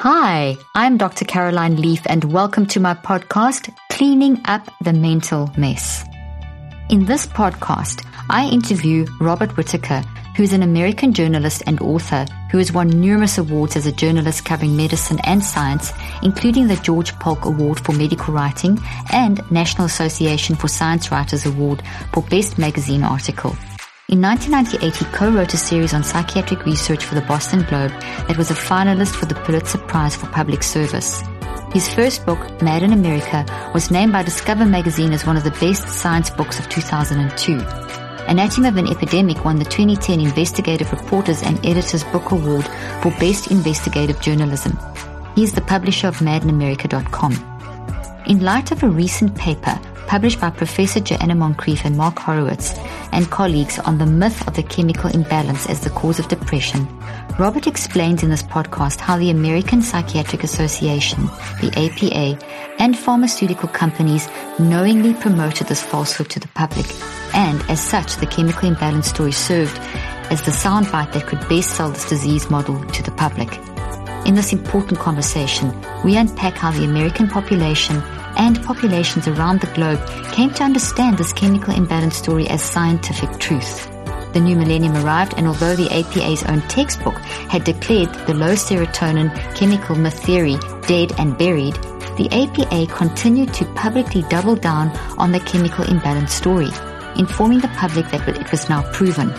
Hi, I'm Dr. Caroline Leaf and welcome to my podcast, Cleaning Up the Mental Mess. In this podcast, I interview Robert Whitaker, who's an American journalist and author who has won numerous awards as a journalist covering medicine and science, including the George Polk Award for Medical Writing and National Association for Science Writers Award for Best Magazine Article. In 1998, he co-wrote a series on psychiatric research for the Boston Globe that was a finalist for the Pulitzer Prize for Public Service. His first book, Mad in America, was named by Discover Magazine as one of the best science books of 2002. Anatomy of an Epidemic won the 2010 Investigative Reporters and Editors Book Award for Best Investigative Journalism. He is the publisher of madinamerica.com. In light of a recent paper published by Professor Joanna Moncrieff and Mark Horowitz and colleagues on the myth of the chemical imbalance as the cause of depression, Robert explains in this podcast how the American Psychiatric Association, the APA, and pharmaceutical companies knowingly promoted this falsehood to the public, and as such, the chemical imbalance story served as the soundbite that could best sell this disease model to the public. In this important conversation, we unpack how the American population and populations around the globe came to understand this chemical imbalance story as scientific truth. The new millennium arrived, and although the APA's own textbook had declared the low serotonin chemical myth theory dead and buried, the APA continued to publicly double down on the chemical imbalance story, informing the public that it was now proven.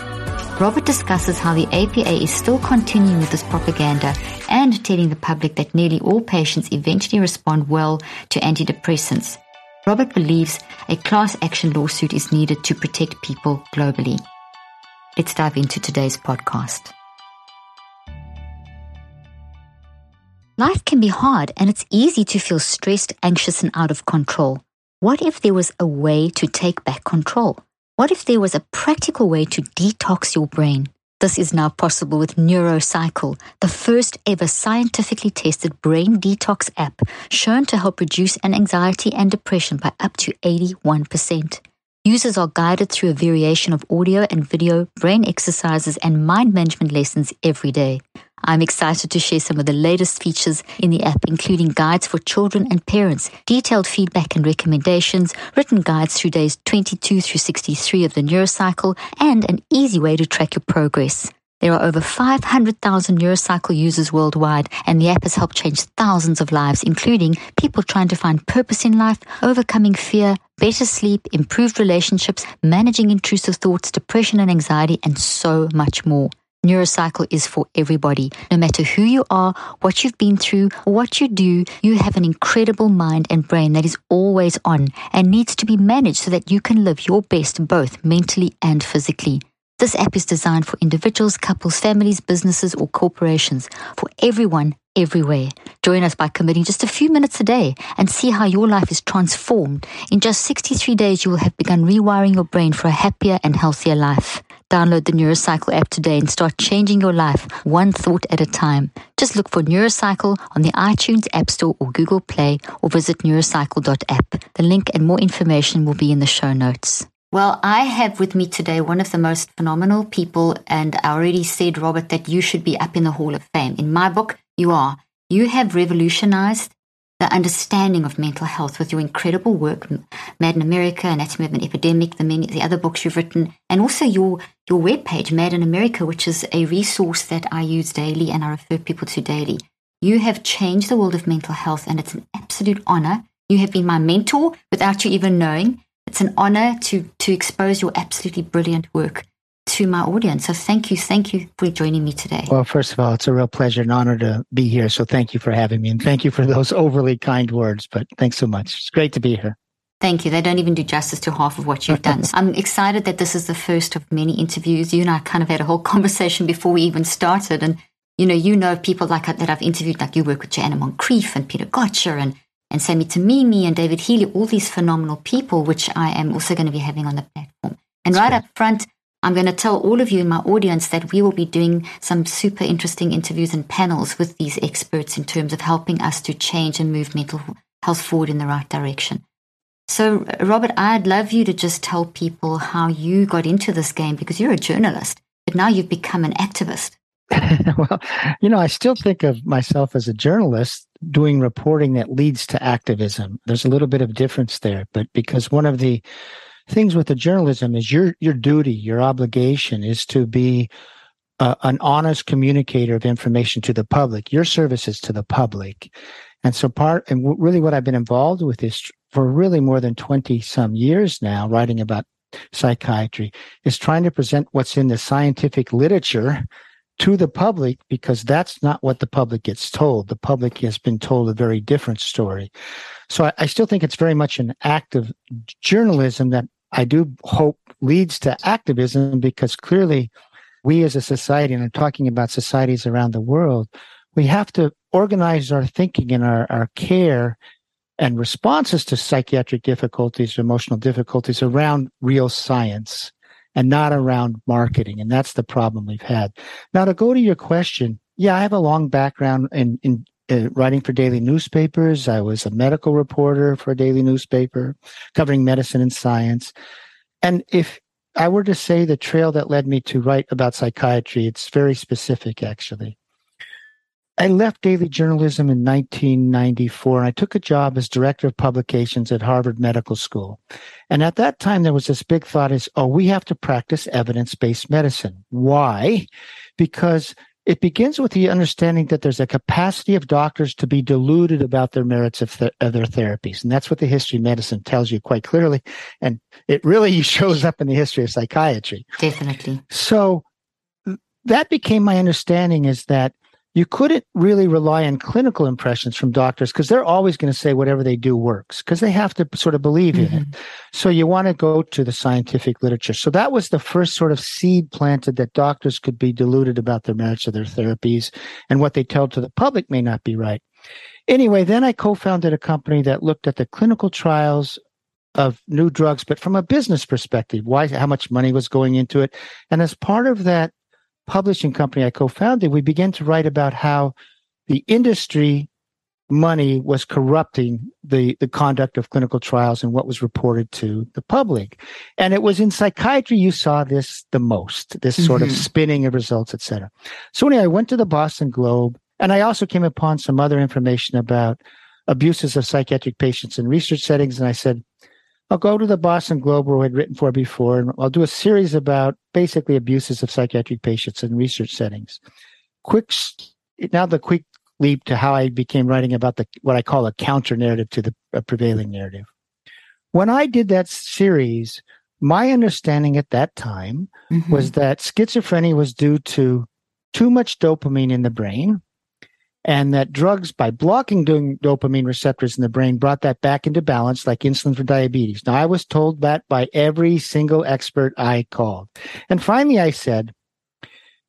Robert discusses how the APA is still continuing with this propaganda and telling the public that nearly all patients eventually respond well to antidepressants. Robert believes a class action lawsuit is needed to protect people globally. Let's dive into today's podcast. Life can be hard, and it's easy to feel stressed, anxious, and out of control. What if there was a way to take back control? What if there was a practical way to detox your brain? This is now possible with NeuroCycle, the first ever scientifically tested brain detox app shown to help reduce an anxiety and depression by up to 81%. Users are guided through a variation of audio and video, brain exercises, and mind management lessons every day. I'm excited to share some of the latest features in the app, including guides for children and parents, detailed feedback and recommendations, written guides through days 22 through 63 of the NeuroCycle, and an easy way to track your progress. There are over 500,000 NeuroCycle users worldwide, and the app has helped change thousands of lives, including people trying to find purpose in life, overcoming fear, better sleep, improved relationships, managing intrusive thoughts, depression and anxiety, and so much more. NeuroCycle is for everybody. No matter who you are, what you've been through, or what you do, you have an incredible mind and brain that is always on and needs to be managed so that you can live your best both mentally and physically. This app is designed for individuals, couples, families, businesses, or corporations, for everyone, everywhere. Join us by committing just a few minutes a day and see how your life is transformed. In just 63 days, you will have begun rewiring your brain for a happier and healthier life. Download the NeuroCycle app today and start changing your life one thought at a time. Just look for NeuroCycle on the iTunes App Store or Google Play, or visit neurocycle.app. The link and more information will be in the show notes. Well, I have with me today one of the most phenomenal people, and I already said, Robert, that you should be up in the Hall of Fame. In my book, you are. You have revolutionized the understanding of mental health with your incredible work, Mad in America, Anatomy of an Epidemic, the other books you've written, and also your webpage, Mad in America, which is a resource that I use daily and I refer people to daily. You have changed the world of mental health, and it's an absolute honor. You have been my mentor without you even knowing. It's an honor to expose your absolutely brilliant work to my audience. So thank you for joining me today. Well, first of all, it's a real pleasure and honor to be here. So thank you for having me, and thank you for those overly kind words, but thanks so much. It's great to be here. Thank you. They don't even do justice to half of what you've done. So I'm excited that this is the first of many interviews. You and I kind of had a whole conversation before we even started. And, you know people like that I've interviewed, like you work with Joanna Moncrieff and Peter Gøtzsche and Sami Timimi and David Healy, all these phenomenal people, which I am also going to be having on the platform. And that's right up front, I'm going to tell all of you in my audience that we will be doing some super interesting interviews and panels with these experts in terms of helping us to change and move mental health forward in the right direction. So, Robert, I'd love you to just tell people how you got into this game, because you're a journalist, but now you've become an activist. Well, you know, I still think of myself as a journalist doing reporting that leads to activism. There's a little bit of difference there, but because one of the things with the journalism is your duty, your obligation is to be an honest communicator of information to the public, your services to the public. And so really what I've been involved with is for really more than 20 some years now, writing about psychiatry, is trying to present what's in the scientific literature to the public, because that's not what the public gets told. The public has been told a very different story. So I still think it's very much an act of journalism that I do hope leads to activism, because clearly we as a society, and I'm talking about societies around the world, we have to organize our thinking and our care and responses to psychiatric difficulties, emotional difficulties around real science and not around marketing. And that's the problem we've had. Now, to go to your question, yeah, I have a long background in writing for daily newspapers. I was a medical reporter for a daily newspaper covering medicine and science. And if I were to say the trail that led me to write about psychiatry, it's very specific, actually. I left daily journalism in 1994, and I took a job as director of publications at Harvard Medical School. And at that time, there was this big thought is, oh, we have to practice evidence-based medicine. Why? Because it begins with the understanding that there's a capacity of doctors to be deluded about their merits of their therapies. And that's what the history of medicine tells you quite clearly. And it really shows up in the history of psychiatry. Definitely. So that became my understanding, is that you couldn't really rely on clinical impressions from doctors, because they're always going to say whatever they do works, because they have to sort of believe in it. So you want to go to the scientific literature. So that was the first sort of seed planted that doctors could be deluded about the merits of their therapies, and what they tell to the public may not be right. Anyway, then I co-founded a company that looked at the clinical trials of new drugs, but from a business perspective, why, how much money was going into it. And as part of that publishing company I co-founded, we began to write about how the industry money was corrupting the conduct of clinical trials and what was reported to the public. And it was in psychiatry you saw this the most, this sort of spinning of results, et cetera. So anyway, I went to the Boston Globe, and I also came upon some other information about abuses of psychiatric patients in research settings. And I said, I'll go to the Boston Globe, where I'd written for before, and I'll do a series about basically abuses of psychiatric patients in research settings. Now the quick leap to how I became writing about what I call a counter-narrative to the prevailing narrative. When I did that series, my understanding at that time was that schizophrenia was due to too much dopamine in the brain, and that drugs, by blocking dopamine receptors in the brain, brought that back into balance, like insulin for diabetes. Now, I was told that by every single expert I called. And finally, I said,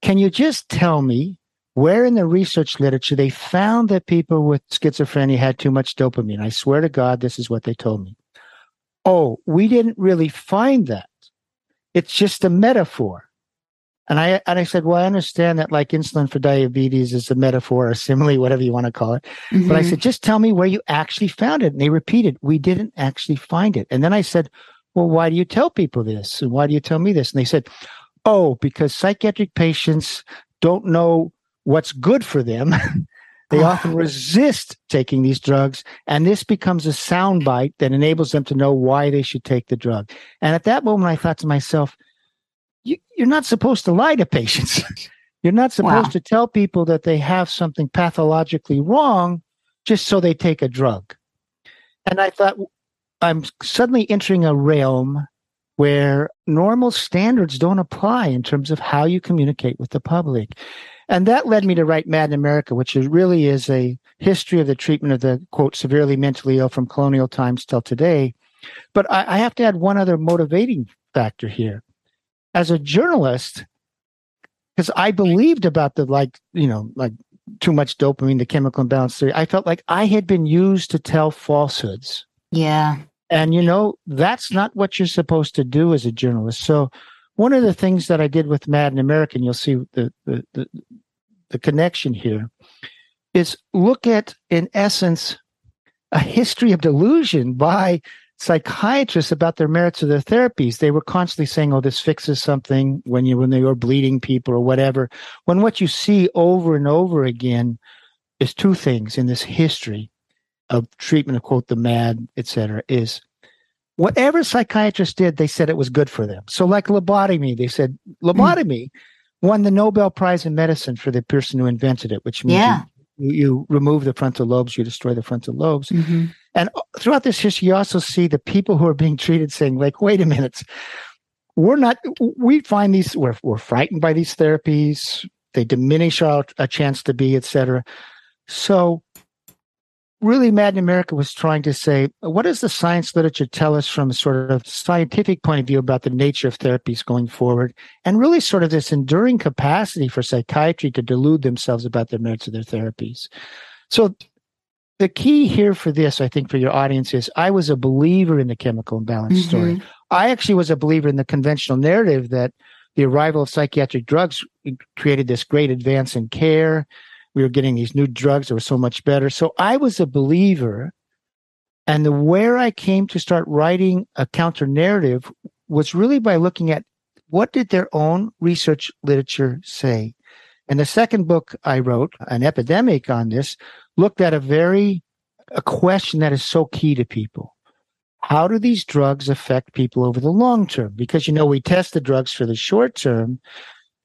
can you just tell me where in the research literature they found that people with schizophrenia had too much dopamine? I swear to God, this is what they told me. Oh, we didn't really find that. It's just a metaphor. And I said, well, I understand that, like insulin for diabetes is a metaphor or simile, whatever you want to call it. But I said, just tell me where you actually found it. And they repeated, we didn't actually find it. And then I said, well, why do you tell people this? And why do you tell me this? And they said, oh, because psychiatric patients don't know what's good for them. They often resist taking these drugs, and this becomes a soundbite that enables them to know why they should take the drug. And at that moment, I thought to myself, you're not supposed to lie to patients. You're not supposed to tell people that they have something pathologically wrong just so they take a drug. And I thought, I'm suddenly entering a realm where normal standards don't apply in terms of how you communicate with the public. And that led me to write Mad in America, which really is a history of the treatment of the, quote, severely mentally ill from colonial times till today. But I have to add one other motivating factor here. As a journalist, because I believed about the too much dopamine, the chemical imbalance theory, I felt like I had been used to tell falsehoods. Yeah. And, that's not what you're supposed to do as a journalist. So one of the things that I did with Mad in America, and you'll see the connection here, is look at, in essence, a history of delusion by psychiatrists about their merits of their therapies. They were constantly saying, oh, this fixes something when they were bleeding people or whatever. When what you see over and over again is two things in this history of treatment of, quote, the mad, et cetera, is whatever psychiatrists did, they said it was good for them. So like lobotomy, they said lobotomy won the Nobel Prize in Medicine for the person who invented it, which means you remove the frontal lobes, you destroy the frontal lobes. Mm-hmm. And throughout this history, you also see the people who are being treated saying, like, wait a minute, we're frightened by these therapies. They diminish our chance to be, et cetera. So really, Mad in America was trying to say, what does the science literature tell us from a sort of scientific point of view about the nature of therapies going forward? And really sort of this enduring capacity for psychiatry to delude themselves about the merits of their therapies. So the key here for this, I think, for your audience is I was a believer in the chemical imbalance story. I actually was a believer in the conventional narrative that the arrival of psychiatric drugs created this great advance in care. We were getting these new drugs that were so much better. So I was a believer. And where I came to start writing a counter-narrative was really by looking at what did their own research literature say. And the second book I wrote, An Epidemic on this, looked at a question that is so key to people. How do these drugs affect people over the long term? Because, we test the drugs for the short term,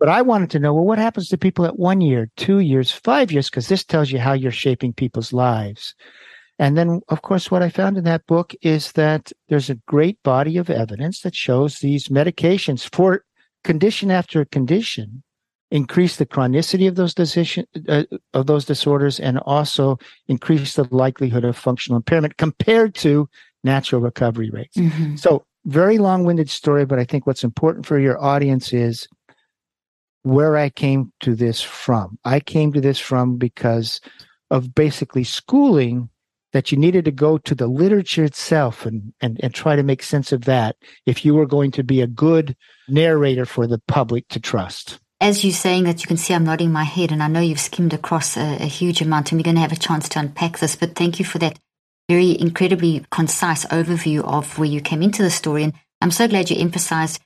but I wanted to know, what happens to people at 1 year, 2 years, 5 years? Because this tells you how you're shaping people's lives. And then, of course, what I found in that book is that there's a great body of evidence that shows these medications for condition after condition increase the chronicity of those disorders, and also increase the likelihood of functional impairment compared to natural recovery rates. Mm-hmm. So very long-winded story, but I think what's important for your audience is where I came to this from. I came to this from because of basically schooling that you needed to go to the literature itself and try to make sense of that if you were going to be a good narrator for the public to trust. As you're saying that, you can see I'm nodding my head, and I know you've skimmed across a huge amount, and we're going to have a chance to unpack this, but thank you for that very incredibly concise overview of where you came into the story. And I'm so glad you emphasized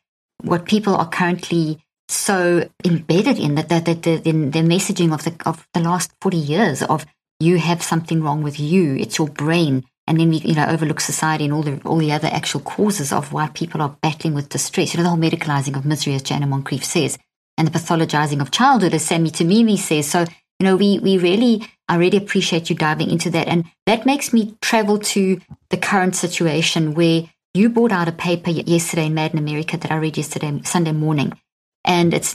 what people are currently so embedded in, the messaging of the last 40 years of you have something wrong with you, it's your brain, and then we overlook society and all the other actual causes of why people are battling with distress. The whole medicalizing of misery, as Joanna Moncrieff says, and the pathologizing of childhood, as Sami Timimi says. So, I really appreciate you diving into that. And that makes me travel to the current situation where you brought out a paper yesterday in Mad in America that I read yesterday, Sunday morning. And it's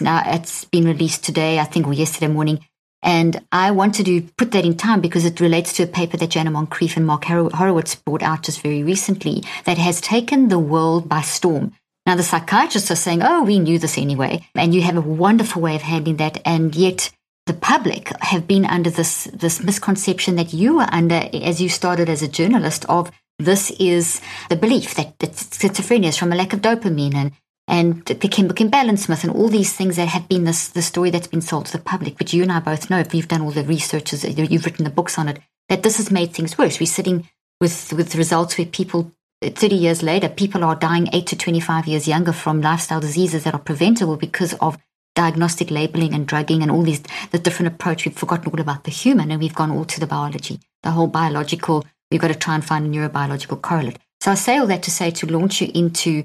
been released today, I think, or yesterday morning. And I wanted to put that in time because it relates to a paper that Joanna Moncrieff and Mark Horowitz brought out just very recently that has taken the world by storm. Now, the psychiatrists are saying, oh, we knew this anyway. And you have a wonderful way of handling that. And yet the public have been under this misconception that you were under as you started as a journalist of this is the belief that schizophrenia is from a lack of dopamine and the chemical imbalance myth and all these things that have been the story that's been sold to the public. But you and I both know, if you've done all the researches, you've written the books on it, that this has made things worse. We're sitting with results where people 30 years later, people are dying 8 to 25 years younger from lifestyle diseases that are preventable because of diagnostic labeling and drugging and all these, the different approach. We've forgotten all about the human and we've gone all to the biology, the whole biological, we've got to try and find a neurobiological correlate. So I say all that to say to launch you into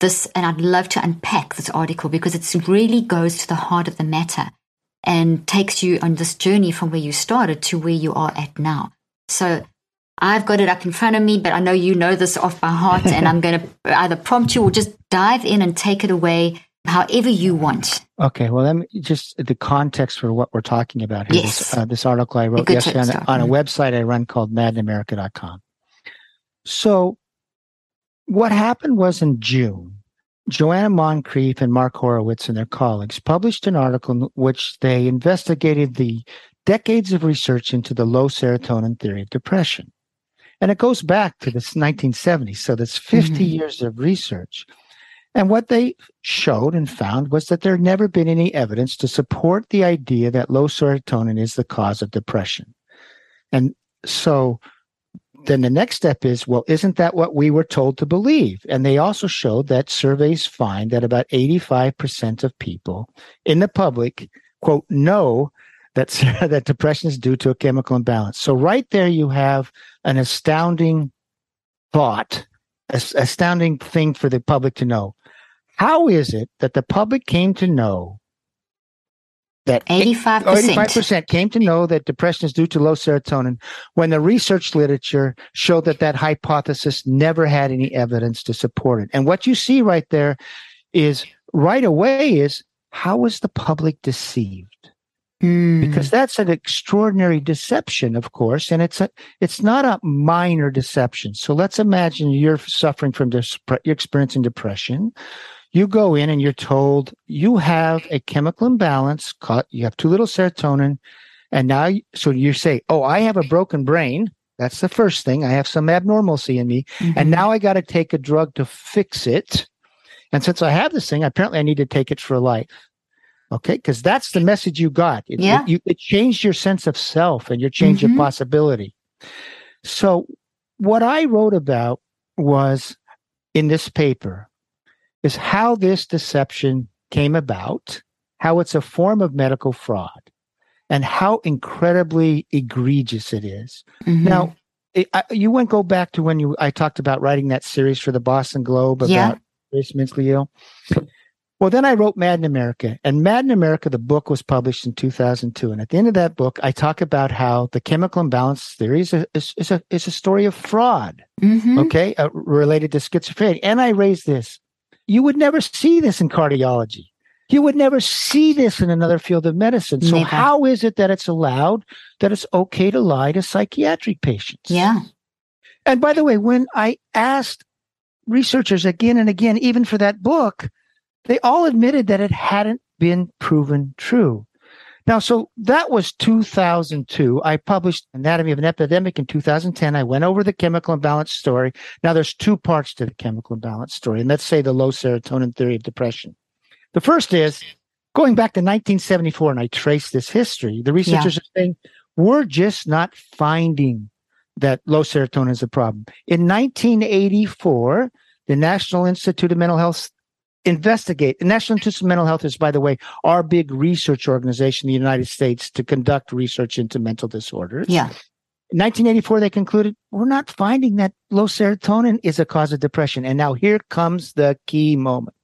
this, and I'd love to unpack this article because it really goes to the heart of the matter and takes you on this journey from where you started to where you are at now. So I've got it up in front of me, but I know you know this off by heart, and I'm going to either prompt you or just dive in and take it away however you want. Okay, well, let me just the context for what we're talking about here. Yes. This article I wrote yesterday on a website I run called madinamerica.com. So what happened was in June, Joanna Moncrieff and Mark Horowitz and their colleagues published an article in which they investigated the decades of research into the low serotonin theory of depression. And it goes back to this 1970s, so that's 50 years of research. And what they showed and found was that there had never been any evidence to support the idea that low serotonin is the cause of depression. And so Then the next step is, well, isn't that what we were told to believe? And they also showed that surveys find that about 85% of people in the public, quote, know that depression is due to a chemical imbalance. So right there you have an astounding thought, astounding thing for the public to know. How is it that the public came to know that 85% came to know that depression is due to low serotonin when the research literature showed that that hypothesis never had any evidence to support it? And what you see right there is right away is, how was the public deceived? Because that's an extraordinary deception, of course, and it's not a minor deception. So let's imagine you're suffering from you're experiencing depression. You go in and you're told you have a chemical imbalance. You have too little serotonin, and now so you say, "Oh, I have a broken brain." That's the first thing. I have some abnormalcy in me, and now I got to take a drug to fix it. And since I have this thing, apparently I need to take it for life. Okay, because that's the message you got. It changed your sense of self and your change of possibility. So what I wrote about was in this paper is how this deception came about, how it's a form of medical fraud, and how incredibly egregious it is. Now, you went go back to when I talked about writing that series for the Boston Globe about mentally ill. Well, then I wrote Mad in America. And Mad in America, the book, was published in 2002. And at the end of that book, I talk about how the chemical imbalance theory is a story of fraud, okay, related to schizophrenia. And I raised this. You would never see this in cardiology. You would never see this in another field of medicine. So how is it that it's allowed, that it's okay to lie to psychiatric patients? Yeah. And by the way, when I asked researchers again and again, even for that book, they all admitted that it hadn't been proven true. Now, so that was 2002. I published Anatomy of an Epidemic in 2010. I went over the chemical imbalance story. Now, there's two parts to the chemical imbalance story, and let's say the low serotonin theory of depression. The first is going back to 1974, and I trace this history. The researchers are saying, we're just not finding that low serotonin is the problem. In 1984, the National Institute of Mental Health National Institute of Mental Health is, by the way, our big research organization in the United States to conduct research into mental disorders. Yeah. In 1984, they concluded, we're not finding that low serotonin is a cause of depression. And now here comes the key moment.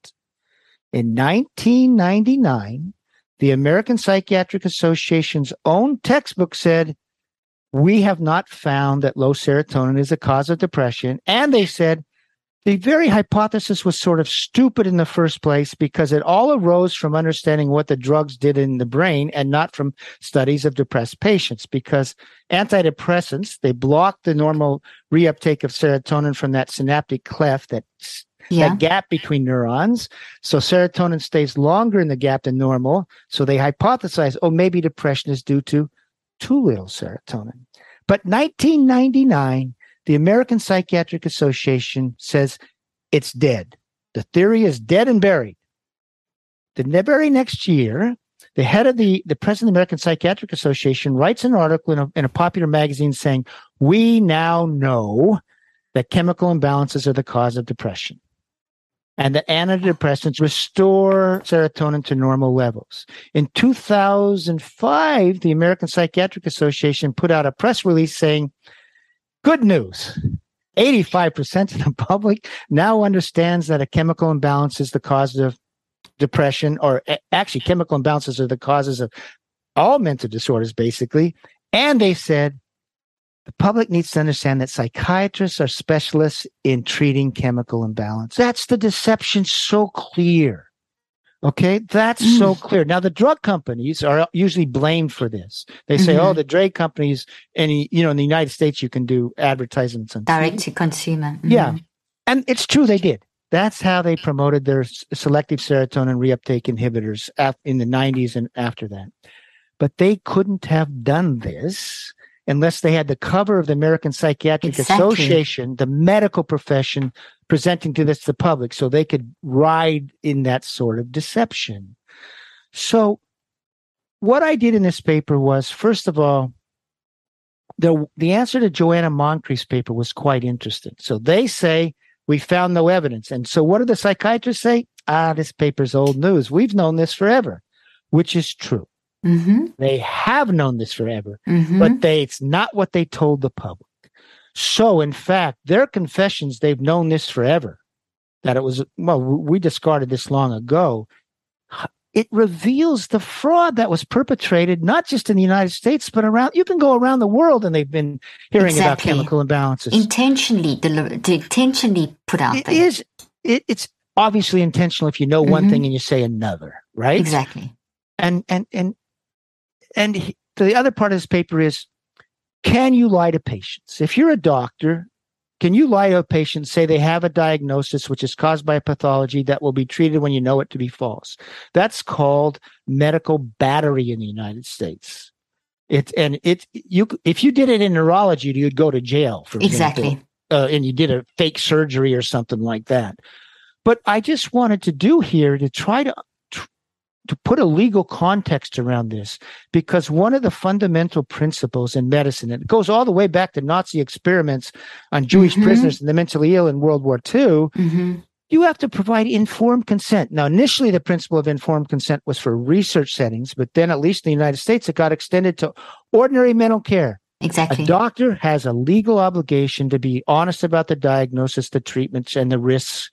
In 1999, the American Psychiatric Association's own textbook said, we have not found that low serotonin is a cause of depression. And they said, the very hypothesis was sort of stupid in the first place because it all arose from understanding what the drugs did in the brain and not from studies of depressed patients, because antidepressants, they block the normal reuptake of serotonin from that synaptic cleft, that gap between neurons. So serotonin stays longer in the gap than normal. So they hypothesize, oh, maybe depression is due to too little serotonin. But 1999, the American Psychiatric Association says it's dead. The theory is dead and buried. The very next year, the head of the president of the American Psychiatric Association writes an article in a popular magazine saying, we now know that chemical imbalances are the cause of depression and that antidepressants restore serotonin to normal levels. In 2005, the American Psychiatric Association put out a press release saying, good news, 85% of the public now understands that a chemical imbalance is the cause of depression, or actually chemical imbalances are the causes of all mental disorders, basically. And they said, the public needs to understand that psychiatrists are specialists in treating chemical imbalance. That's the deception so clear. Okay, that's so clear. Now, the drug companies are usually blamed for this. They say, "Oh, the drug companies," and in the United States, you can do advertisements and direct to consumer. Yeah, and it's true they did. That's how they promoted their selective serotonin reuptake inhibitors in the 90s and after that. But they couldn't have done this unless they had the cover of the American Psychiatric Association, the medical profession, presenting to the public so they could ride in that sort of deception. So what I did in this paper was, first of all, the answer to Joanna Moncrieff's paper was quite interesting. So they say, we found no evidence. And so what do the psychiatrists say? Ah, this paper's old news. We've known this forever, which is true. Mm-hmm. They have known this forever, mm-hmm. but it's not what they told the public. So, in fact, their confessions, they've known this forever, that it was, well, we discarded this long ago. It reveals the fraud that was perpetrated, not just in the United States, but around. You can go around the world, and they've been hearing exactly. about chemical imbalances. Intentionally put out there. It's obviously intentional if you know mm-hmm. one thing and you say another, right? Exactly. And the other part of this paper is, can you lie to patients? If you're a doctor, can you lie to a patient, say they have a diagnosis which is caused by a pathology that will be treated when you know it to be false? That's called medical battery in the United States. If you did it in neurology, you'd go to jail for exactly. example, and you did a fake surgery or something like that. But I just wanted to do here to try to put a legal context around this, because one of the fundamental principles in medicine, and it goes all the way back to Nazi experiments on Jewish mm-hmm. prisoners and the mentally ill in World War II, mm-hmm. you have to provide informed consent. Now, initially, the principle of informed consent was for research settings, but then at least in the United States, it got extended to ordinary mental care. Exactly. A doctor has a legal obligation to be honest about the diagnosis, the treatments, and the risks,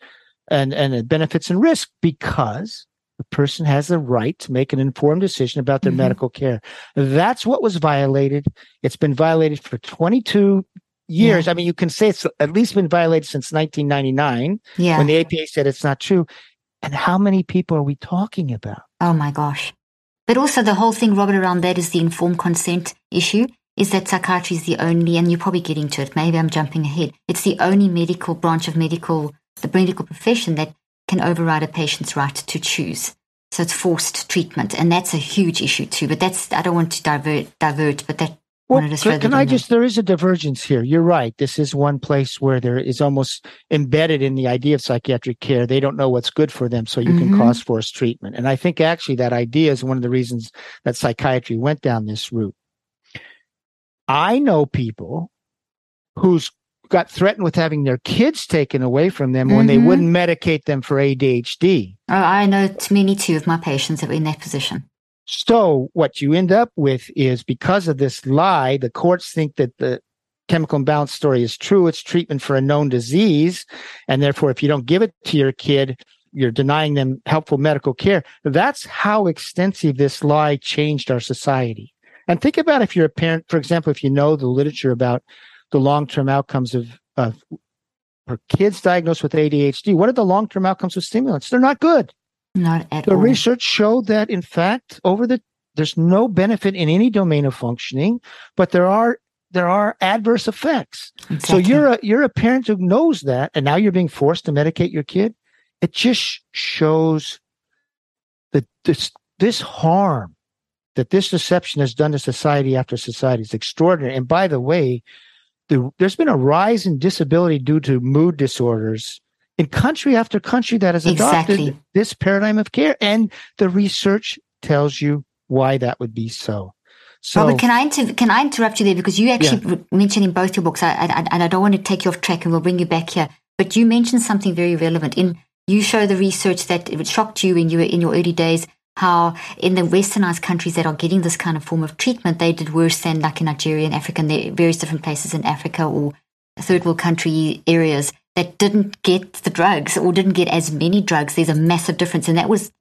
and the benefits and risks, because the person has the right to make an informed decision about their mm-hmm. medical care. That's what was violated. It's been violated for 22 years. Yeah. I mean, you can say it's at least been violated since 1999 yeah. when the APA said it's not true. And how many people are we talking about? Oh, my gosh. But also the whole thing, Robert, around that is the informed consent issue, is that psychiatry is the only, and you're probably getting to it, maybe I'm jumping ahead, it's the only medical branch of the medical profession that can override a patient's right to choose. So it's forced treatment. And that's a huge issue too. But I don't want to divert, but that... Well, there is a divergence here. You're right. This is one place where there is almost embedded in the idea of psychiatric care, they don't know what's good for them, so you mm-hmm. can cause forced treatment. And I think actually that idea is one of the reasons that psychiatry went down this route. I know people who's got threatened with having their kids taken away from them mm-hmm. when they wouldn't medicate them for ADHD. Oh, I know many too of my patients that were in that position. So what you end up with is, because of this lie, the courts think that the chemical imbalance story is true. It's treatment for a known disease. And therefore, if you don't give it to your kid, you're denying them helpful medical care. That's how extensive this lie changed our society. And think about if you're a parent, for example, if you know the literature about the long-term outcomes of for kids diagnosed with ADHD. What are the long-term outcomes of stimulants? They're not good. Not at all. The research showed that, in fact, there's no benefit in any domain of functioning, but there are adverse effects. Exactly. So you're a parent who knows that, and now you're being forced to medicate your kid. It just shows that this harm that this deception has done to society after society is extraordinary. And by the way, there's been a rise in disability due to mood disorders in country after country that has adopted exactly. this paradigm of care. And the research tells you why that would be so. So, Robert, can I interrupt you there? Because you actually mentioned in both your books, and I don't want to take you off track, and we'll bring you back here, but you mentioned something very relevant. You show the research that it shocked you when you were in your early days, how in the westernized countries that are getting this kind of form of treatment, they did worse than like in Nigeria and Africa and various different places in Africa or third world country areas that didn't get the drugs or didn't get as many drugs. There's a massive difference. And that was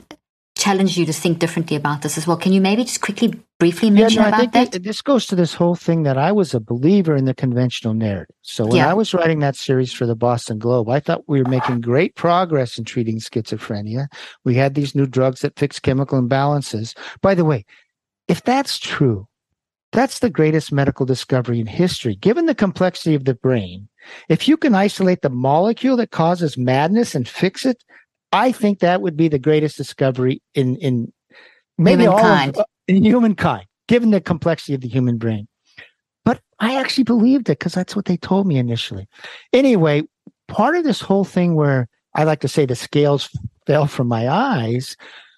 challenged you to think differently about this as well. Can you maybe just quickly, briefly mention about that? This goes to this whole thing that I was a believer in the conventional narrative. So when I was writing that series for the Boston Globe, I thought we were making great progress in treating schizophrenia. We had these new drugs that fix chemical imbalances. By the way, if that's true, that's the greatest medical discovery in history. Given the complexity of the brain, if you can isolate the molecule that causes madness and fix it, I think that would be the greatest discovery in humankind, given the complexity of the human brain. But I actually believed it because that's what they told me initially. Anyway, part of this whole thing where I like to say the scales fell from my eyes,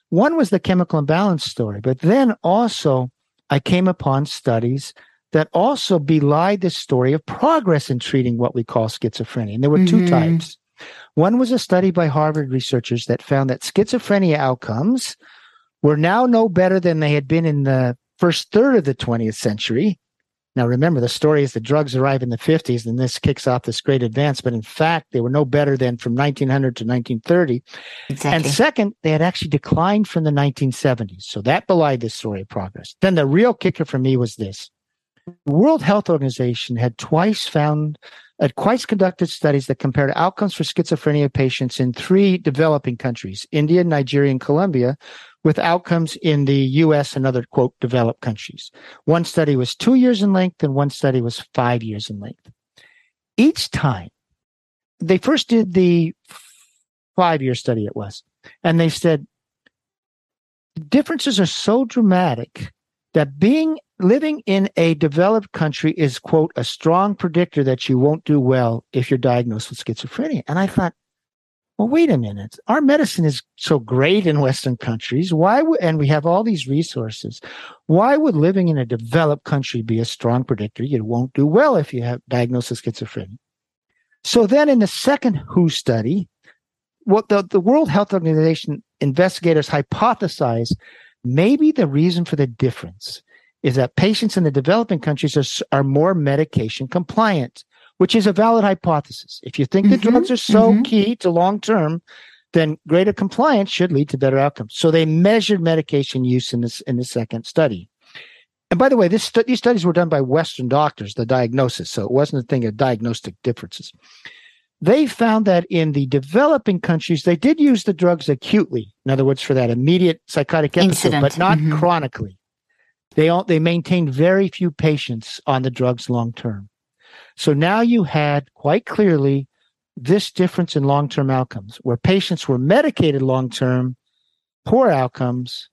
one was the chemical imbalance story. But then also I came upon studies that also belied the story of progress in treating what we call schizophrenia. And there were two types. One was a study by Harvard researchers that found that schizophrenia outcomes were now no better than they had been in the first third of the 20th century. Now, remember, the story is the drugs arrive in the 50s, and this kicks off this great advance. But in fact, they were no better than from 1900 to 1930. Exactly. And second, they had actually declined from the 1970s. So that belied this story of progress. Then the real kicker for me was this. The World Health Organization had twice conducted studies that compared outcomes for schizophrenia patients in three developing countries, India, Nigeria, and Colombia, with outcomes in the U.S. and other, quote, developed countries. One study was 2 years in length, and one study was 5 years in length. Each time, they first did the 5-year study, it was, and they said, differences are so dramatic that living in a developed country is, quote, a strong predictor that you won't do well if you're diagnosed with schizophrenia. And I thought, well, wait a minute. Our medicine is so great in Western countries. And we have all these resources. Why would living in a developed country be a strong predictor? You won't do well if you have diagnosed with schizophrenia. So then in the second WHO study, what the World Health Organization investigators hypothesized, maybe the reason for the difference is that patients in the developing countries are more medication compliant, which is a valid hypothesis. If you think the drugs are so key to long-term, then greater compliance should lead to better outcomes. So they measured medication use in the second study. And by the way, these studies were done by Western doctors, the diagnosis, so it wasn't a thing of diagnostic differences. They found that in the developing countries, they did use the drugs acutely, in other words, for that immediate psychotic episode, but not chronically. They maintained very few patients on the drugs long-term. So now you had quite clearly this difference in long-term outcomes, where patients were medicated long-term, poor outcomes.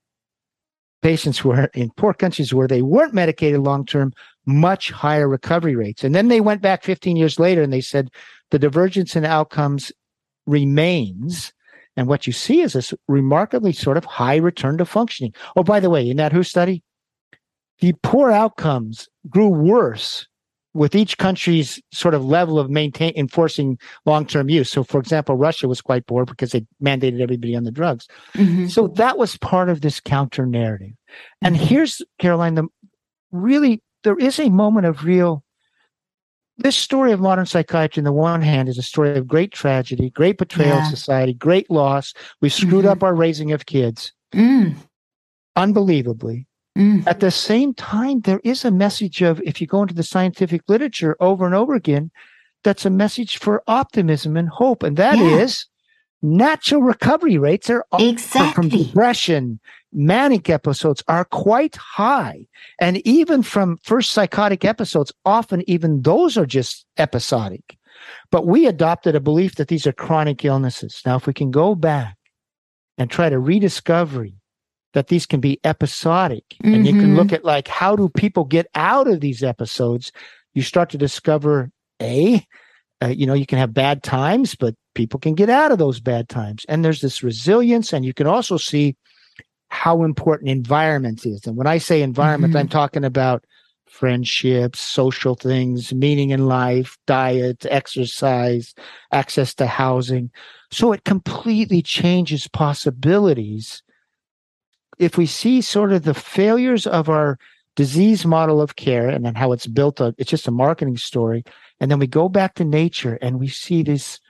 Patients were in poor countries where they weren't medicated long-term, much higher recovery rates. And then they went back 15 years later and they said the divergence in outcomes remains. And what you see is this remarkably sort of high return to functioning. Oh, by the way, in that WHO study, the poor outcomes grew worse with each country's sort of level of enforcing long-term use. So, for example, Russia was quite poor because they mandated everybody on the drugs. So that was part of this counter-narrative. And here's, Caroline, there is a moment of this story of modern psychiatry, on the one hand, is a story of great tragedy, great betrayal of society, great loss. We screwed up our raising of kids, unbelievably. At the same time, there is a message of, if you go into the scientific literature over and over again, that's a message for optimism and hope. And that is natural recovery rates are from depression, manic episodes are quite high. And even from first psychotic episodes, often even those are just episodic. But we adopted a belief that these are chronic illnesses. Now, if we can go back and try to rediscovery that these can be episodic. And you can look at how do people get out of these episodes? You start to discover, you can have bad times, but people can get out of those bad times. And there's this resilience. And you can also see how important environment is. And when I say environment, I'm talking about friendships, social things, meaning in life, diet, exercise, access to housing. So it completely changes possibilities. If we see sort of the failures of our disease model of care and then how it's built up, it's just a marketing story. And then we go back to nature and we see this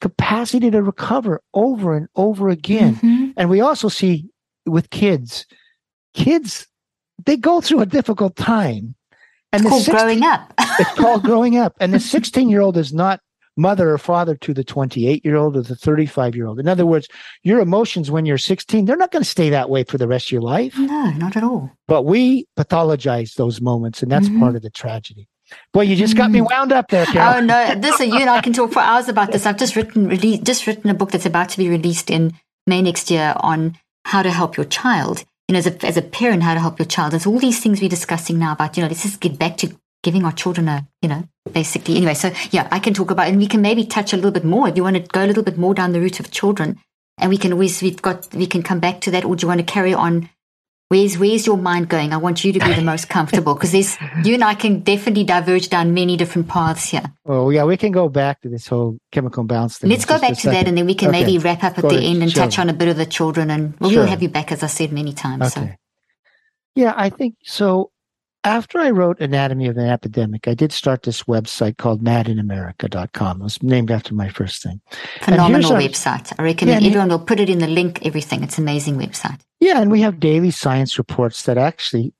capacity to recover over and over again. And we also see with kids, they go through a difficult time. And it's called growing up. It's called growing up. And the 16-year-old is not mother or father to the 28-year-old or the 35-year-old. In other words, your emotions when you're 16, they're not going to stay that way for the rest of your life. No, not at all. But we pathologize those moments, and that's part of the tragedy. Boy, you just got me wound up there, Carol. Oh, no, you and I can talk for hours about this. I've just written a book that's about to be released in May next year on how to help your child. As a parent, how to help your child. There's all these things we're discussing now about, let's just get back to giving our children basically. Anyway, so yeah, I can talk about, and we can maybe touch a little bit more if you want to go a little bit more down the route of children, and we can come back to that, or do you want to carry on Where's your mind going? I want you to be the most comfortable, because you and I can definitely diverge down many different paths here. Well, yeah, we can go back to this whole chemical balance thing. Let's go back to that, and then we can maybe wrap up at the end and touch on a bit of the children. And we'll have you back, as I said many times. Okay. So. Yeah, I think so. After I wrote Anatomy of an Epidemic, I did start this website called madinamerica.com. It was named after my first thing. Phenomenal website. I recommend everyone will put it in the link, everything. It's an amazing website. Yeah, and we have daily science reports that actually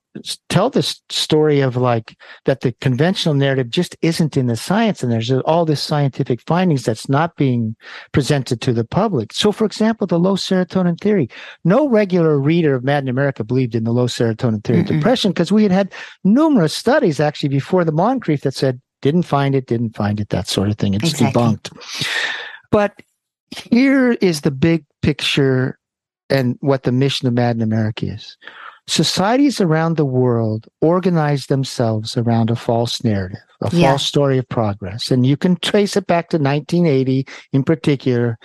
tell this story of that the conventional narrative just isn't in the science, and there's all this scientific findings that's not being presented to the public. So, for example, the low serotonin theory. No regular reader of Mad in America believed in the low serotonin theory of depression, because we had numerous studies actually before the Moncrieff that said, didn't find it, that sort of thing. It's debunked. But here is the big picture and what the mission of Mad in America is. Societies around the world organize themselves around a false narrative, a false story of progress. And you can trace it back to 1980 in particular,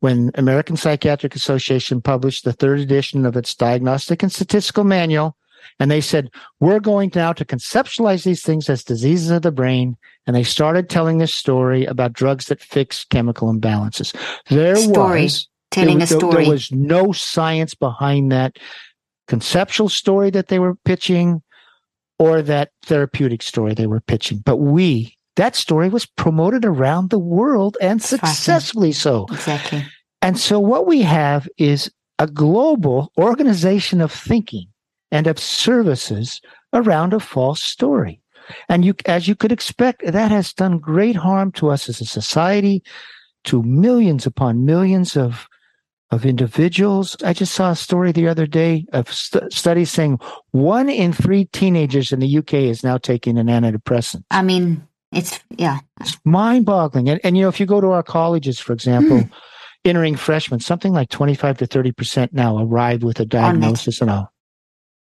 when American Psychiatric Association published the third edition of its Diagnostic and Statistical Manual. And they said, we're going now to conceptualize these things as diseases of the brain. And they started telling this story about drugs that fix chemical imbalances. There was no science behind that conceptual story that they were pitching, or that therapeutic story they were pitching. But that story was promoted around the world, and successfully so. Exactly. And so what we have is a global organization of thinking and of services around a false story. And as you could expect, that has done great harm to us as a society, to millions upon millions of individuals. I just saw a story the other day of studies saying 1 in 3 teenagers in the UK is now taking an antidepressant. I mean, it's mind-boggling. And if you go to our colleges, for example, entering freshmen, something like 25 to 30% now arrive with a diagnosis and all.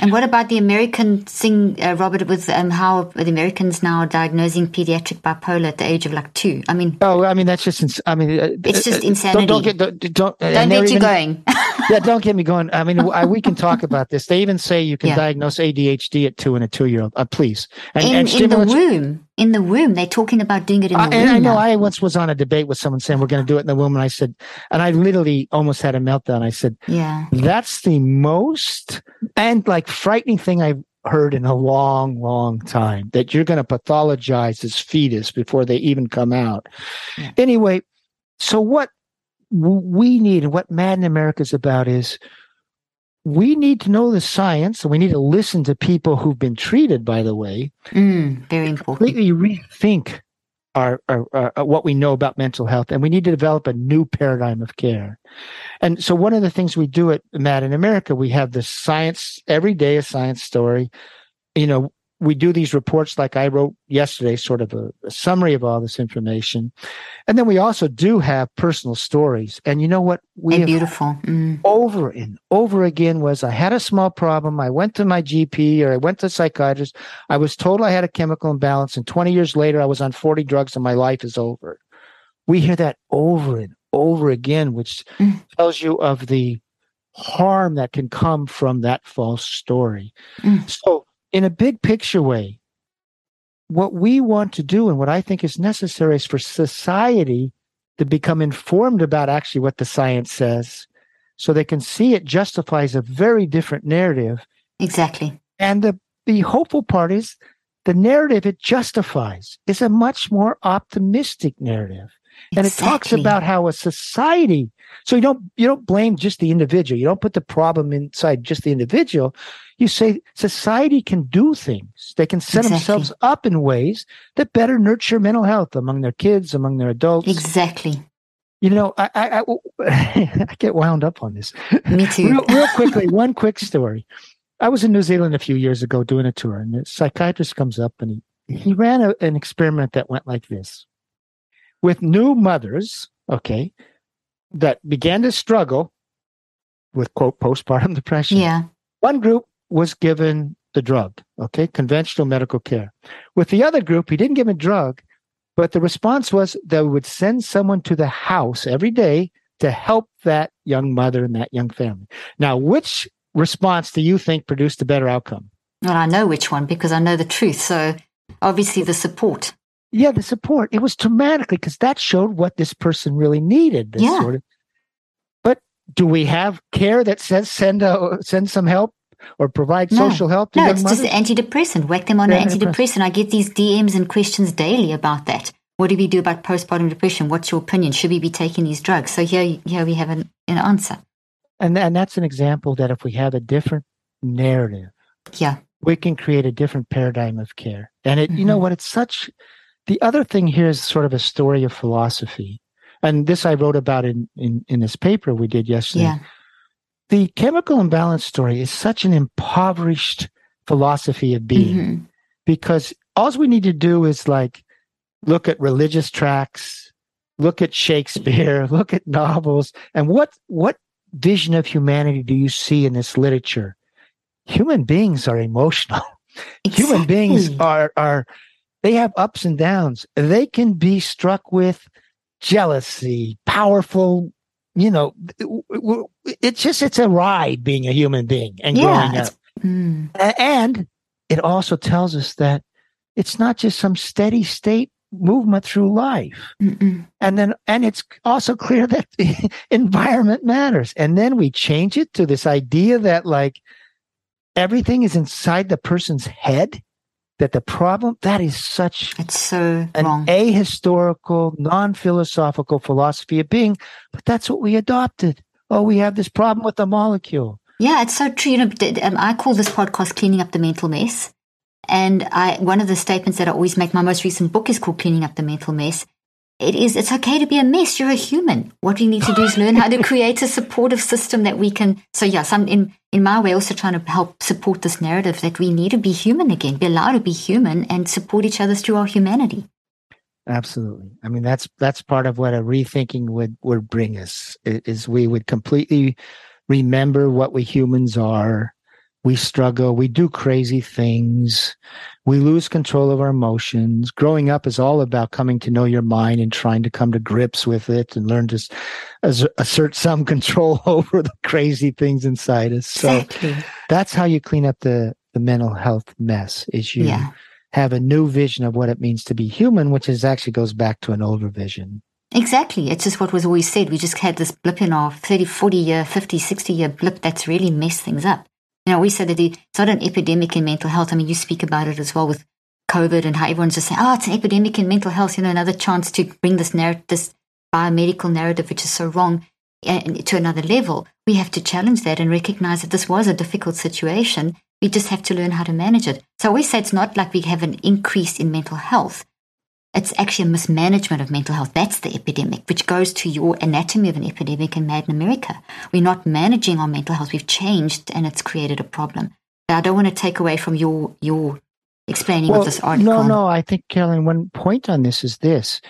And what about the American thing, Robert, with how the Americans now are diagnosing pediatric bipolar at the age of 2? I mean, that's just it's just insanity. Don't get you going. Yeah, don't get me going. I mean, we can talk about this. They even say you can diagnose ADHD at 2 in a 2-year-old. Please, in the womb. In the womb, they're talking about doing it in the womb. And I know I once was on a debate with someone saying we're going to do it in the womb, and I said, and I literally almost had a meltdown. I said, that's the most frightening thing I've heard in a long, long time, that you're going to pathologize this fetus before they even come out. Yeah. Anyway, so what we need and what Mad in America is about is, we need to know the science, and we need to listen to people who've been treated, by the way. Very important. Completely rethink our what we know about mental health, and we need to develop a new paradigm of care. And so one of the things we do at Mad in America, we have the science, every day a science story. You know, we do these reports like I wrote yesterday, sort of a summary of all this information. And then we also do have personal stories. And you know what? Over and over again was, I had a small problem. I went to my GP, or I went to a psychiatrist. I was told I had a chemical imbalance. And 20 years later, I was on 40 drugs and my life is over. We hear that over and over again, which tells you of the harm that can come from that false story. So, in a big picture way, what we want to do and what I think is necessary is for society to become informed about actually what the science says, so they can see it justifies a very different narrative. Exactly. And the hopeful part is the narrative it justifies is a much more optimistic narrative. And It talks about how a society, so you don't blame just the individual. You don't put the problem inside just the individual. You say society can do things. They can set themselves up in ways that better nurture mental health among their kids, among their adults. Exactly. You know, I get wound up on this. Me too. real quickly, one quick story. I was in New Zealand a few years ago doing a tour, and the psychiatrist comes up and he ran an experiment that went like this. With new mothers, okay, that began to struggle with, quote, postpartum depression. Yeah. One group was given the drug, okay, conventional medical care. With the other group, he didn't give a drug, but the response was they would send someone to the house every day to help that young mother and that young family. Now, which response do you think produced a better outcome? Well, I know which one because I know the truth. So obviously the support. Yeah, the support. It was dramatically because that showed what this person really needed. But do we have care that says send some help or provide social help? No, it's just antidepressant. Whack them on an antidepressant. I get these DMs and questions daily about that. What do we do about postpartum depression? What's your opinion? Should we be taking these drugs? So here we have an answer. And that's an example that if we have a different narrative, we can create a different paradigm of care. And it, you know what? It's such... The other thing here is sort of a story of philosophy. And this I wrote about in this paper we did yesterday. Yeah. The chemical imbalance story is such an impoverished philosophy of being because all we need to do is like look at religious tracts, look at Shakespeare, look at novels. And what vision of humanity do you see in this literature? Human beings are emotional. Exactly. Human beings are they have ups and downs. They can be struck with jealousy, powerful, you know, it's a ride being a human being and growing up. And it also tells us that it's not just some steady state movement through life. And it's also clear that the environment matters. And then we change it to this idea that like everything is inside the person's head. That the problem, that is wrong. Ahistorical, non-philosophical philosophy of being, but that's what we adopted. Oh, we have this problem with the molecule. Yeah, it's so true. You know, I call this podcast Cleaning Up the Mental Mess. And one of the statements that I always make, my most recent book is called Cleaning Up the Mental Mess. It's okay to be a mess. You're a human. What we need to do is learn how to create a supportive system that we can. So yes, I'm in my way also trying to help support this narrative that we need to be human again, be allowed to be human and support each other through our humanity. Absolutely. I mean, that's part of what a rethinking would bring us is we would completely remember what we humans are. We struggle. We do crazy things. We lose control of our emotions. Growing up is all about coming to know your mind and trying to come to grips with it and learn to assert some control over the crazy things inside us. So that's how you clean up the mental health mess is you have a new vision of what it means to be human, which is actually goes back to an older vision. Exactly. It's just what was always said. We just had this blip in our 30, 40 year, 50, 60 year blip that's really messed things up. You know, we said that it's not an epidemic in mental health. I mean, you speak about it as well with COVID and how everyone's just saying, oh, it's an epidemic in mental health. You know, another chance to bring this biomedical narrative, which is so wrong, to another level. We have to challenge that and recognize that this was a difficult situation. We just have to learn how to manage it. So we say it's not like we have an increase in mental health. It's actually a mismanagement of mental health. That's the epidemic, which goes to your Anatomy of an Epidemic and Mad in America. We're not managing our mental health. We've changed, and it's created a problem. Now, I don't want to take away from your explaining of this article. No. I think, Caroline, one point on this is this.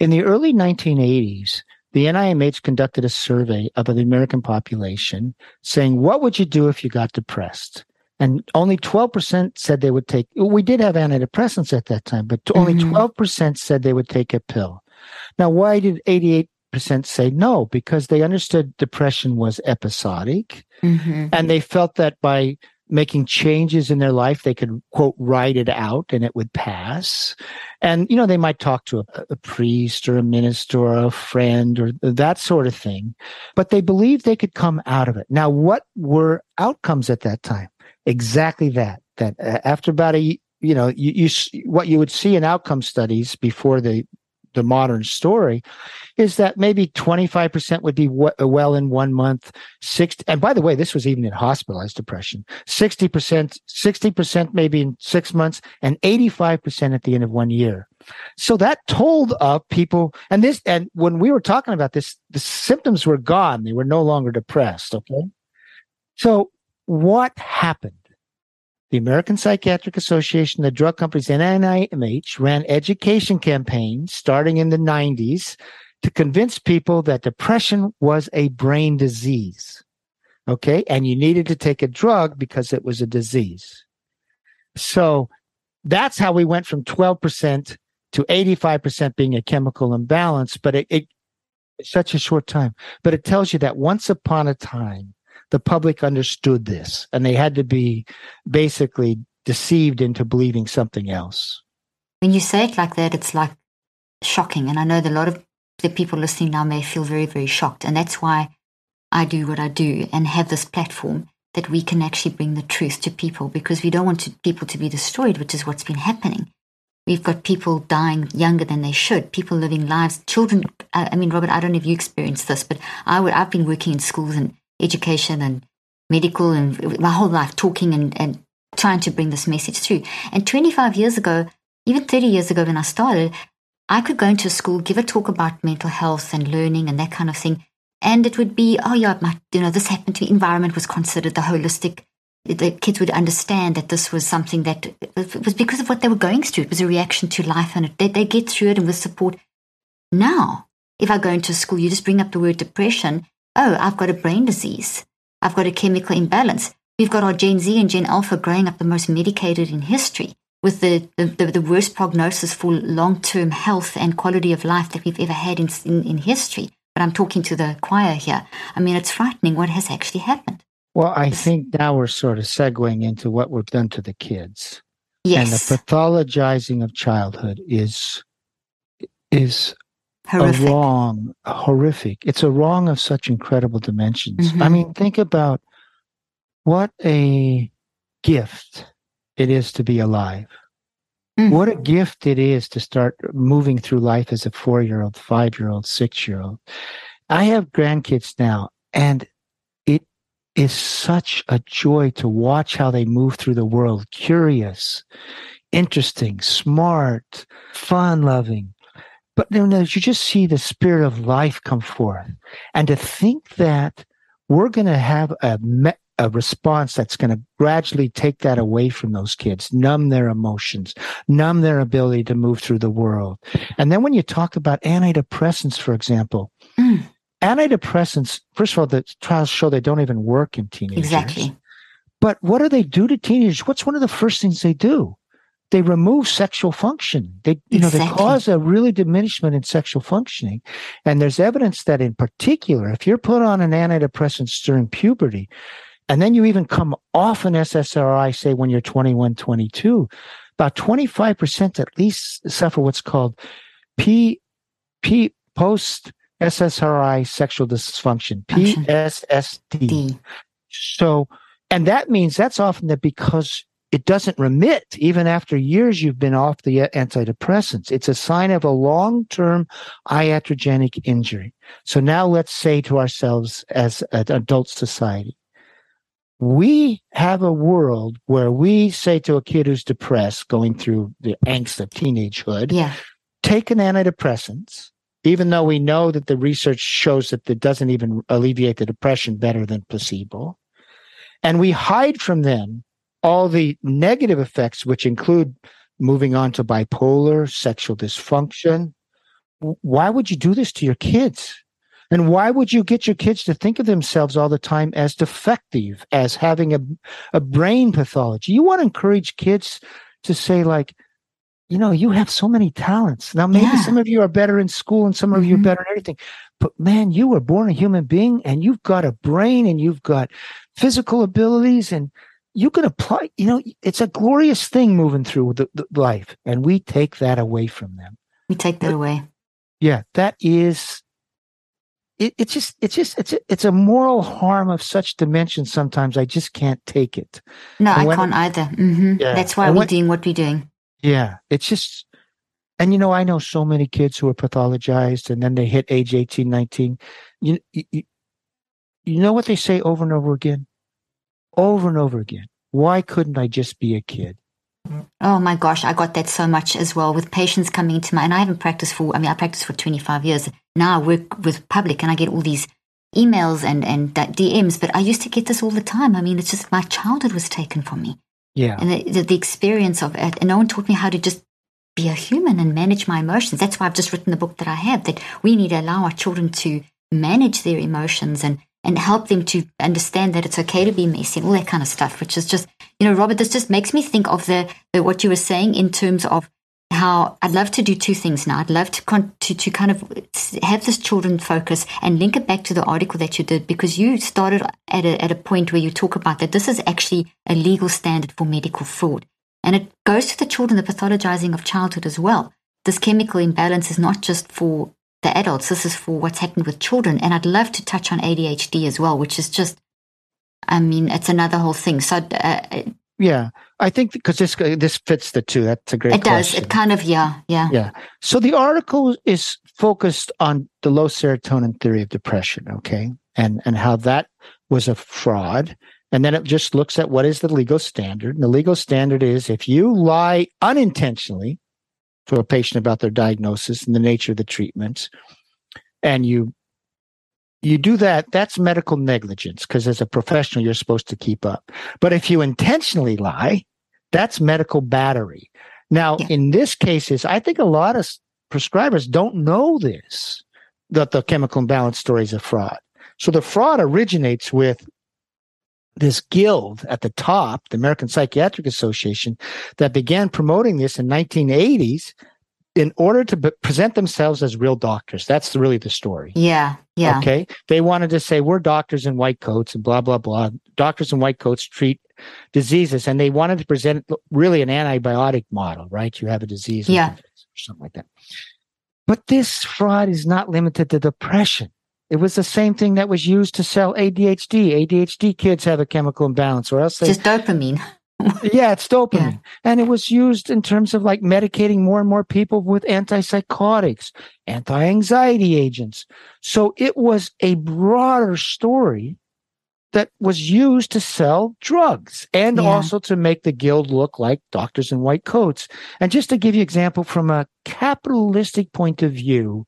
In the early 1980s, the NIMH conducted a survey of the American population saying, what would you do if you got depressed? And only 12% said they would take, we did have antidepressants at that time, but only 12% said they would take a pill. Now, why did 88% say no? Because they understood depression was episodic, and they felt that by making changes in their life, they could, quote, ride it out and it would pass. And, you know, they might talk to a priest or a minister or a friend or that sort of thing, but they believed they could come out of it. Now, what were outcomes at that time? Exactly that. After about a you know, what you would see in outcome studies before the modern story is that maybe 25% would be well in 1 month, 60. And by the way, this was even in hospitalized depression, 60% maybe in 6 months, and 85% at the end of 1 year. So that told up people, and when we were talking about this, the symptoms were gone. They were no longer depressed. Okay. So what happened? The American Psychiatric Association, the drug companies, and NIMH ran education campaigns starting in the 90s to convince people that depression was a brain disease, okay? And you needed to take a drug because it was a disease. So that's how we went from 12% to 85% being a chemical imbalance, but it's such a short time. But it tells you that once upon a time, the public understood this, and they had to be basically deceived into believing something else. When you say it like that, it's like shocking. And I know that a lot of the people listening now may feel very, very shocked. And that's why I do what I do and have this platform that we can actually bring the truth to people, because we don't want people to be destroyed, which is what's been happening. We've got people dying younger than they should, people living lives, children. I mean, Robert, I don't know if you experienced this, but I've been working in schools and education and medical and my whole life talking and trying to bring this message through. And 25 years ago, even 30 years ago when I started, I could go into a school, give a talk about mental health and learning and that kind of thing. And it would be, oh yeah, this happened to me. Environment was considered the holistic. The kids would understand that this was something that was because of what they were going through. It was a reaction to life, and they get through it and with support. Now, if I go into a school, you just bring up the word depression. Oh, I've got a brain disease. I've got a chemical imbalance. We've got our Gen Z and Gen Alpha growing up the most medicated in history with the worst prognosis for long-term health and quality of life that we've ever had in history. But I'm talking to the choir here. I mean, it's frightening what has actually happened. Well, I think now we're sort of segueing into what we've done to the kids. Yes. And the pathologizing of childhood is horrific. Horrific. It's a wrong of such incredible dimensions. Mm-hmm. I mean, think about what a gift it is to be alive. Mm-hmm. What a gift it is to start moving through life as a 4-year-old, 5-year-old, 6-year-old. I have grandkids now, and it is such a joy to watch how they move through the world, curious, interesting, smart, fun-loving. But you just see the spirit of life come forth. And to think that we're going to have a response that's going to gradually take that away from those kids, numb their emotions, numb their ability to move through the world. And then when you talk about antidepressants, for example, antidepressants, first of all, the trials show they don't even work in teenagers. Exactly. But what do they do to teenagers? What's one of the first things they do? They remove sexual function. They cause a really diminishment in sexual functioning. And there's evidence that in particular, if you're put on an antidepressant during puberty, and then you even come off an SSRI, say when you're 21, 22, about 25% at least suffer what's called post-SSRI sexual dysfunction, PSSD. So, and that means that's often that because it doesn't remit even after years you've been off the antidepressants. It's a sign of a long-term iatrogenic injury. So now let's say to ourselves as an adult society, we have a world where we say to a kid who's depressed, going through the angst of teenagehood, take an antidepressant, even though we know that the research shows that it doesn't even alleviate the depression better than placebo. And we hide from them all the negative effects, which include moving on to bipolar, sexual dysfunction. Why would you do this to your kids? And why would you get your kids to think of themselves all the time as defective, as having a brain pathology? You want to encourage kids to say, like, you have so many talents. Now, maybe some of you are better in school and some of you are better at everything. But man, you were born a human being and you've got a brain and you've got physical abilities and you can apply, it's a glorious thing moving through the life. And we take that away from them. We take that away. Yeah, that is it's a moral harm of such dimension. Sometimes I just can't take it. No, I can't either. Mm-hmm. Yeah. That's why we're doing what we're doing. Yeah. It's just, and you know, I know so many kids who are pathologized and then they hit age 18, 19. You know what they say over and over again? Over and over again. Why couldn't I just be a kid? Oh my gosh, I got that so much as well with patients coming into my, and I haven't practiced for, I mean, I practiced for 25 years. Now I work with public and I get all these emails and DMs, but I used to get this all the time. I mean, it's just my childhood was taken from me. Yeah. And the experience of it, and no one taught me how to just be a human and manage my emotions. That's why I've just written the book that I have, that we need to allow our children to manage their emotions and help them to understand that it's okay to be messy and all that kind of stuff, which is just, you know, Robert, this just makes me think of the what you were saying in terms of how I'd love to do two things now. I'd love to kind of have this children focus and link it back to the article that you did, because you started at a point where you talk about that this is actually a legal standard for medical fraud. And it goes to the children, the pathologizing of childhood as well. This chemical imbalance is not just for the adults, this is for what's happened with children. And I'd love to touch on ADHD as well, which is just, I mean, it's another whole thing. So yeah, I think because this fits the two. That's a great question. It does. It kind of, yeah. So the article is focused on the low serotonin theory of depression, okay, and how that was a fraud. And then it just looks at what is the legal standard. And the legal standard is if you lie unintentionally to a patient about their diagnosis and the nature of the treatment, and you do that, that's medical negligence, because as a professional, you're supposed to keep up. But if you intentionally lie, that's medical battery. Now, in this case, I think a lot of prescribers don't know this, that the chemical imbalance story is a fraud. So the fraud originates with this guild at the top, the American Psychiatric Association, that began promoting this in 1980s in order to present themselves as real doctors. That's really the story. Yeah. Okay. They wanted to say, we're doctors in white coats and blah, blah, blah. Doctors in white coats treat diseases. And they wanted to present really an antibiotic model, right? You have a disease or something like that. But this fraud is not limited to depression. It was the same thing that was used to sell ADHD. ADHD kids have a chemical imbalance, or else just dopamine. Yeah, it's dopamine. Yeah. And it was used in terms of like medicating more and more people with antipsychotics, anti-anxiety agents. So it was a broader story that was used to sell drugs and also to make the guild look like doctors in white coats. And just to give you an example from a capitalistic point of view,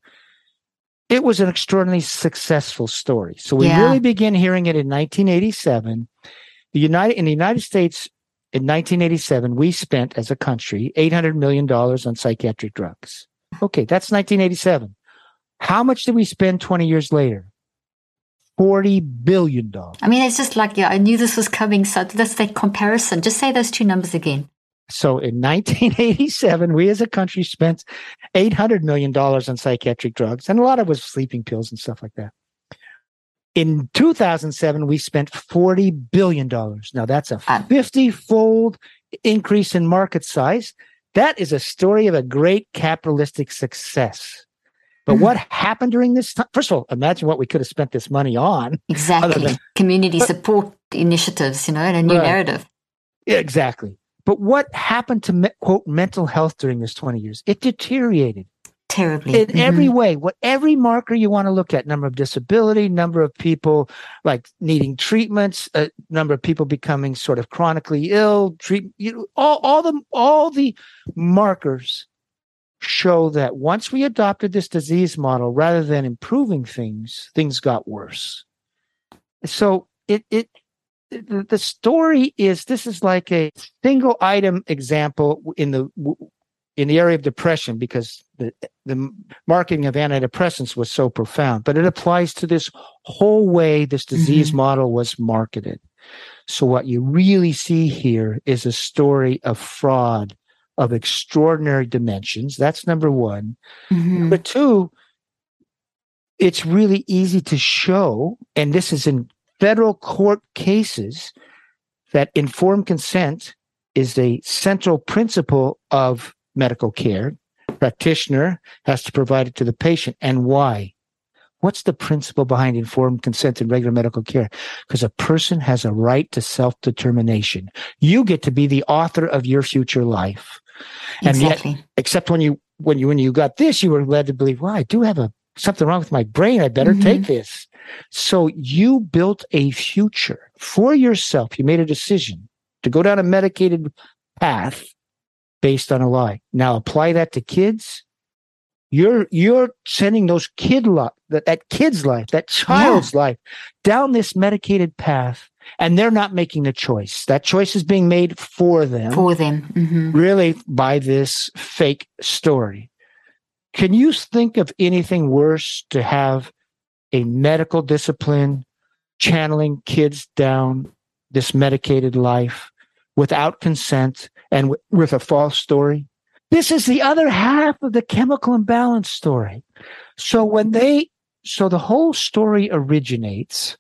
it was an extraordinarily successful story. So we really began hearing it in 1987. In the United States in 1987, we spent as a country $800 million on psychiatric drugs. Okay, that's 1987. How much did we spend 20 years later? $40 billion. I mean, it's just like, I knew this was coming. So that's the comparison. Just say those two numbers again. So in 1987, we as a country spent $800 million on psychiatric drugs, and a lot of it was sleeping pills and stuff like that. In 2007, we spent $40 billion. Now, that's a 50-fold increase in market size. That is a story of a great capitalistic success. But what happened during this time? First of all, imagine what we could have spent this money on. Exactly. Community support initiatives, you know, and a new narrative. Yeah, exactly. But what happened to, quote, mental health during this 20 years? It deteriorated. Terribly. In every way, what every marker you want to look at, number of disability, number of people like needing treatments, number of people becoming sort of chronically ill, all the markers show that once we adopted this disease model, rather than improving things got worse. So the story is, this is like a single item example in the area of depression, because the marketing of antidepressants was so profound, but it applies to this whole way this disease model was marketed. So what you really see here is a story of fraud of extraordinary dimensions. That's number one. Number two, it's really easy to show, and this is in federal court cases, that informed consent is a central principle of medical care. Practitioner has to provide it to the patient. And why? What's the principle behind informed consent in regular medical care? Because a person has a right to self-determination. You get to be the author of your future life. And exactly. Yet, except when you got this, you were led to believe, well, I do have something wrong with my brain. I better take this. So you built a future for yourself. You made a decision to go down a medicated path based on a lie. Now apply that to kids. You're sending those child's life down this medicated path, and they're not making the choice. That choice is being made for them. Really, by this fake story. Can you think of anything worse to have a medical discipline channeling kids down this medicated life without consent and with a false story? This is the other half of the chemical imbalance story. So the whole story originates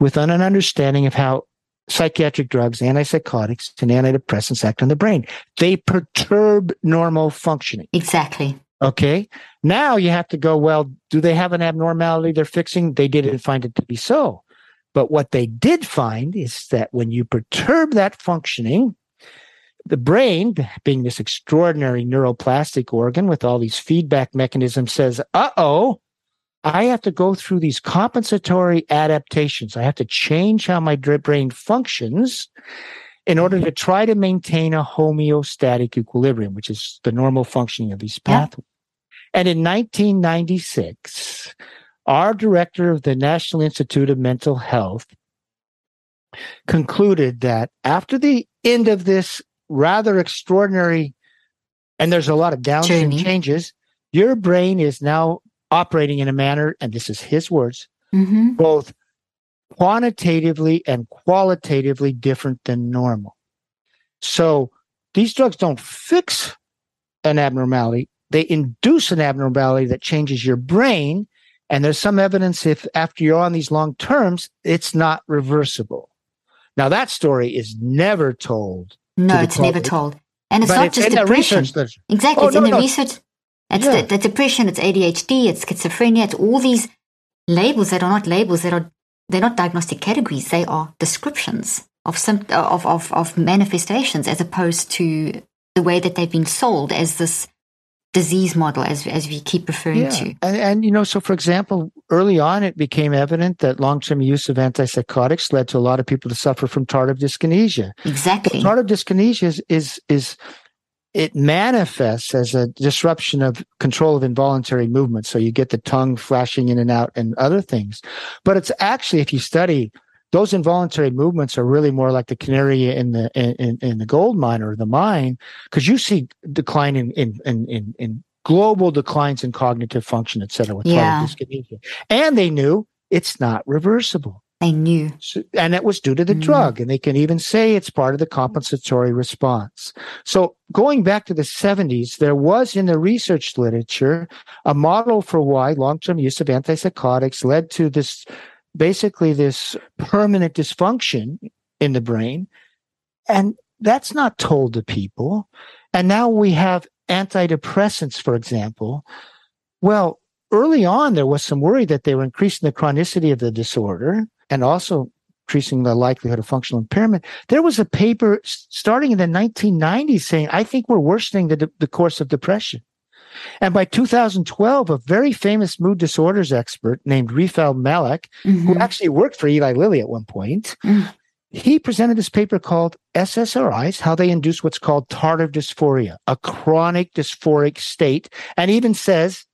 with an understanding of how psychiatric drugs, antipsychotics, and antidepressants act on the brain. They perturb normal functioning. Exactly. Okay. Now you have to go, well, do they have an abnormality they're fixing? They didn't find it to be so. But what they did find is that when you perturb that functioning, the brain, being this extraordinary neuroplastic organ with all these feedback mechanisms, says, uh-oh, I have to go through these compensatory adaptations. I have to change how my brain functions in order to try to maintain a homeostatic equilibrium, which is the normal functioning of these pathways. Yeah. And in 1996, our director of the National Institute of Mental Health concluded that after the end of this rather extraordinary, and there's a lot of downs and changes, your brain is now operating in a manner, and this is his words, both quantitatively and qualitatively different than normal. So these drugs don't fix an abnormality. They induce an abnormality that changes your brain, and there's some evidence if after you're on these long terms, it's not reversible. Now, that story is never told. No, it's never told. And it's not just depression. Exactly. It's in the research. It's the depression, it's ADHD, it's schizophrenia, it's all these labels that are not labels, they're not diagnostic categories. They are descriptions of manifestations, as opposed to the way that they've been sold as this disease model, as we keep referring to. And so for example, early on it became evident that long-term use of antipsychotics led to a lot of people to suffer from tardive dyskinesia. Exactly. But tardive dyskinesia is it manifests as a disruption of control of involuntary movement. So you get the tongue flashing in and out and other things. But it's actually, if you study, those involuntary movements are really more like the canary in the gold mine or the mine, because you see decline in global declines in cognitive function, et cetera, with tardive dyskinesia. And they knew it's not reversible. They knew. So, and it was due to the drug. And they can even say it's part of the compensatory response. So going back to the 70s, there was in the research literature a model for why long-term use of antipsychotics led to this, basically this permanent dysfunction in the brain. And that's not told to people. And now we have antidepressants, for example. Well, early on, there was some worry that they were increasing the chronicity of the disorder and also increasing the likelihood of functional impairment. There was a paper starting in the 1990s saying, I think we're worsening the course of depression. And by 2012, a very famous mood disorders expert named Rifal Malek, who actually worked for Eli Lilly at one point, he presented this paper called SSRIs, How They Induce What's Called Tardive Dysphoria, a Chronic Dysphoric State, and even says,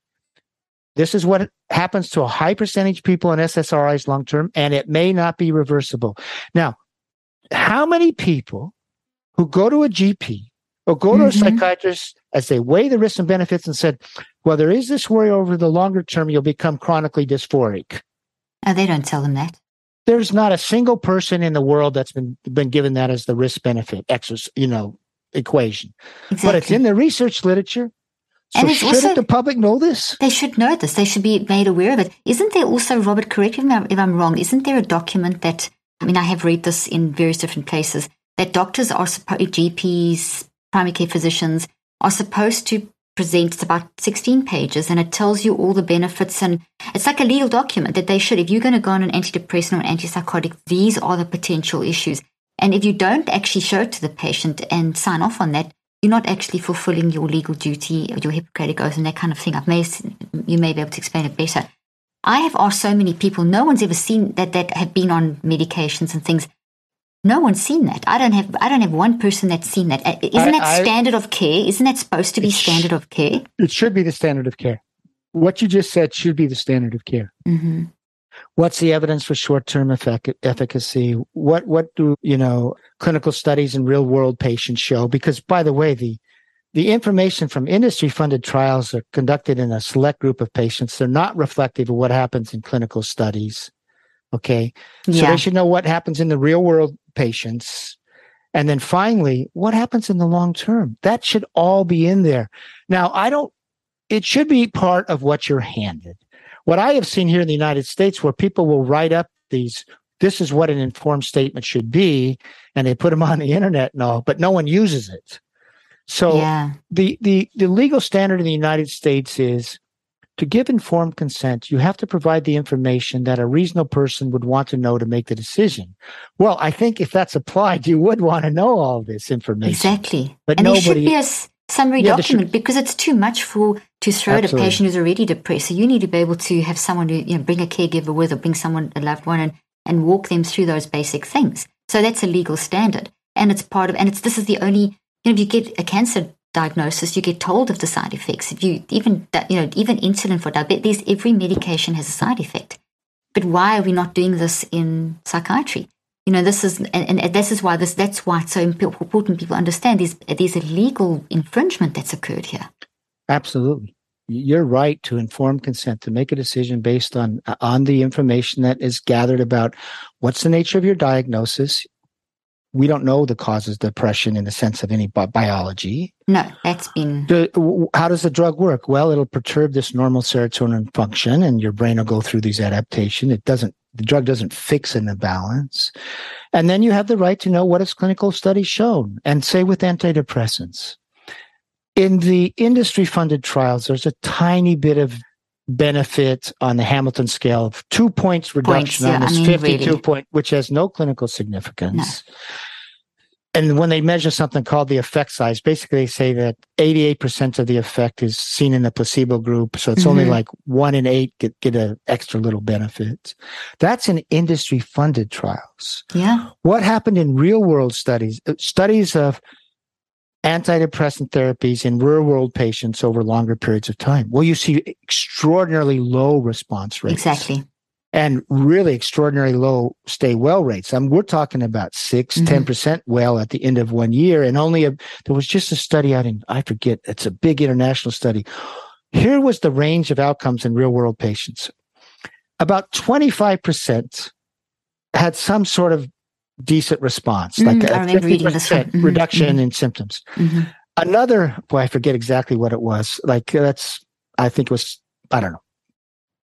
this is what happens to a high percentage of people in SSRIs long-term, and it may not be reversible. Now, how many people who go to a GP or go to a psychiatrist as they weigh the risks and benefits and said, well, there is this worry over the longer term, you'll become chronically dysphoric. Oh, they don't tell them that. There's not a single person in the world that's been given that as the risk-benefit equation. Exactly. But it's in the research literature. So and it's also, the public know this? They should know this. They should be made aware of it. Isn't there also, Robert, correct me if I'm wrong, isn't there a document that, I have read this in various different places, that doctors are supposed, GPs, primary care physicians, are supposed to presents about 16 pages, and it tells you all the benefits. And it's like a legal document that they should, if you're going to go on an antidepressant or an antipsychotic, these are the potential issues. And if you don't actually show it to the patient and sign off on that, you're not actually fulfilling your legal duty, or your Hippocratic Oath, and that kind of thing. You may be able to explain it better. I have asked so many people, no one's ever seen that have been on medications and things. No one's seen that. I don't have one person that's seen that. Isn't that standard of care? Isn't that supposed to be standard of care? It should be the standard of care. What you just said should be the standard of care. Mm-hmm. What's the evidence for short-term efficacy? What do clinical studies and real-world patients show? Because, by the way, the information from industry-funded trials are conducted in a select group of patients. They're not reflective of what happens in clinical studies. Okay, so yeah. They should know what happens in the real-world patients. And then finally, what happens in the long term? That should all be in there. Now, it should be part of what you're handed. What I have seen here in the United States, where people will write up this is what an informed statement should be, and they put them on the internet and all, but no one uses it. So the legal standard in the United States is, to give informed consent, you have to provide the information that a reasonable person would want to know to make the decision. Well, I think if that's applied, you would want to know all this information. Exactly. But and there should be a summary document, because it's too much to throw at a patient who's already depressed. So you need to be able to have someone who, bring a caregiver with, or bring someone, a loved one, and walk them through those basic things. So that's a legal standard. And it's part of, and it's, this is the only, if you get a cancer diagnosis, you get told of the side effects. If you even insulin for diabetes, every medication has a side effect. But why are we not doing this in psychiatry? That's why it's so important people understand there's a legal infringement that's occurred here. Absolutely, you're right to informed consent, to make a decision based on the information that is gathered about what's the nature of your diagnosis. We don't know the causes of depression in the sense of any biology. No, that's been... How does the drug work? Well, it'll perturb this normal serotonin function, and your brain will go through these adaptations. The drug doesn't fix an imbalance. And then you have the right to know what has clinical studies shown. And say with antidepressants, in the industry-funded trials, there's a tiny bit of benefit on the Hamilton scale of 2 points reduction on this 52 really. Point, which has no clinical significance. No. And when they measure something called the effect size, basically they say that 88% of the effect is seen in the placebo group. So it's only like 1 in 8 get an extra little benefit. That's in industry-funded trials. Yeah. What happened in real-world studies of antidepressant therapies in real-world patients over longer periods of time? Well, you see extraordinarily low response rates. Exactly. And really extraordinarily low stay well rates. We're talking about 6, 10% well at the end of 1 year. And there was just a study out in, I forget, it's a big international study. Here was the range of outcomes in real-world patients. About 25% had some sort of decent response, like a 50% reduction in symptoms. Mm-hmm. Another, I forget exactly what it was. I think it was,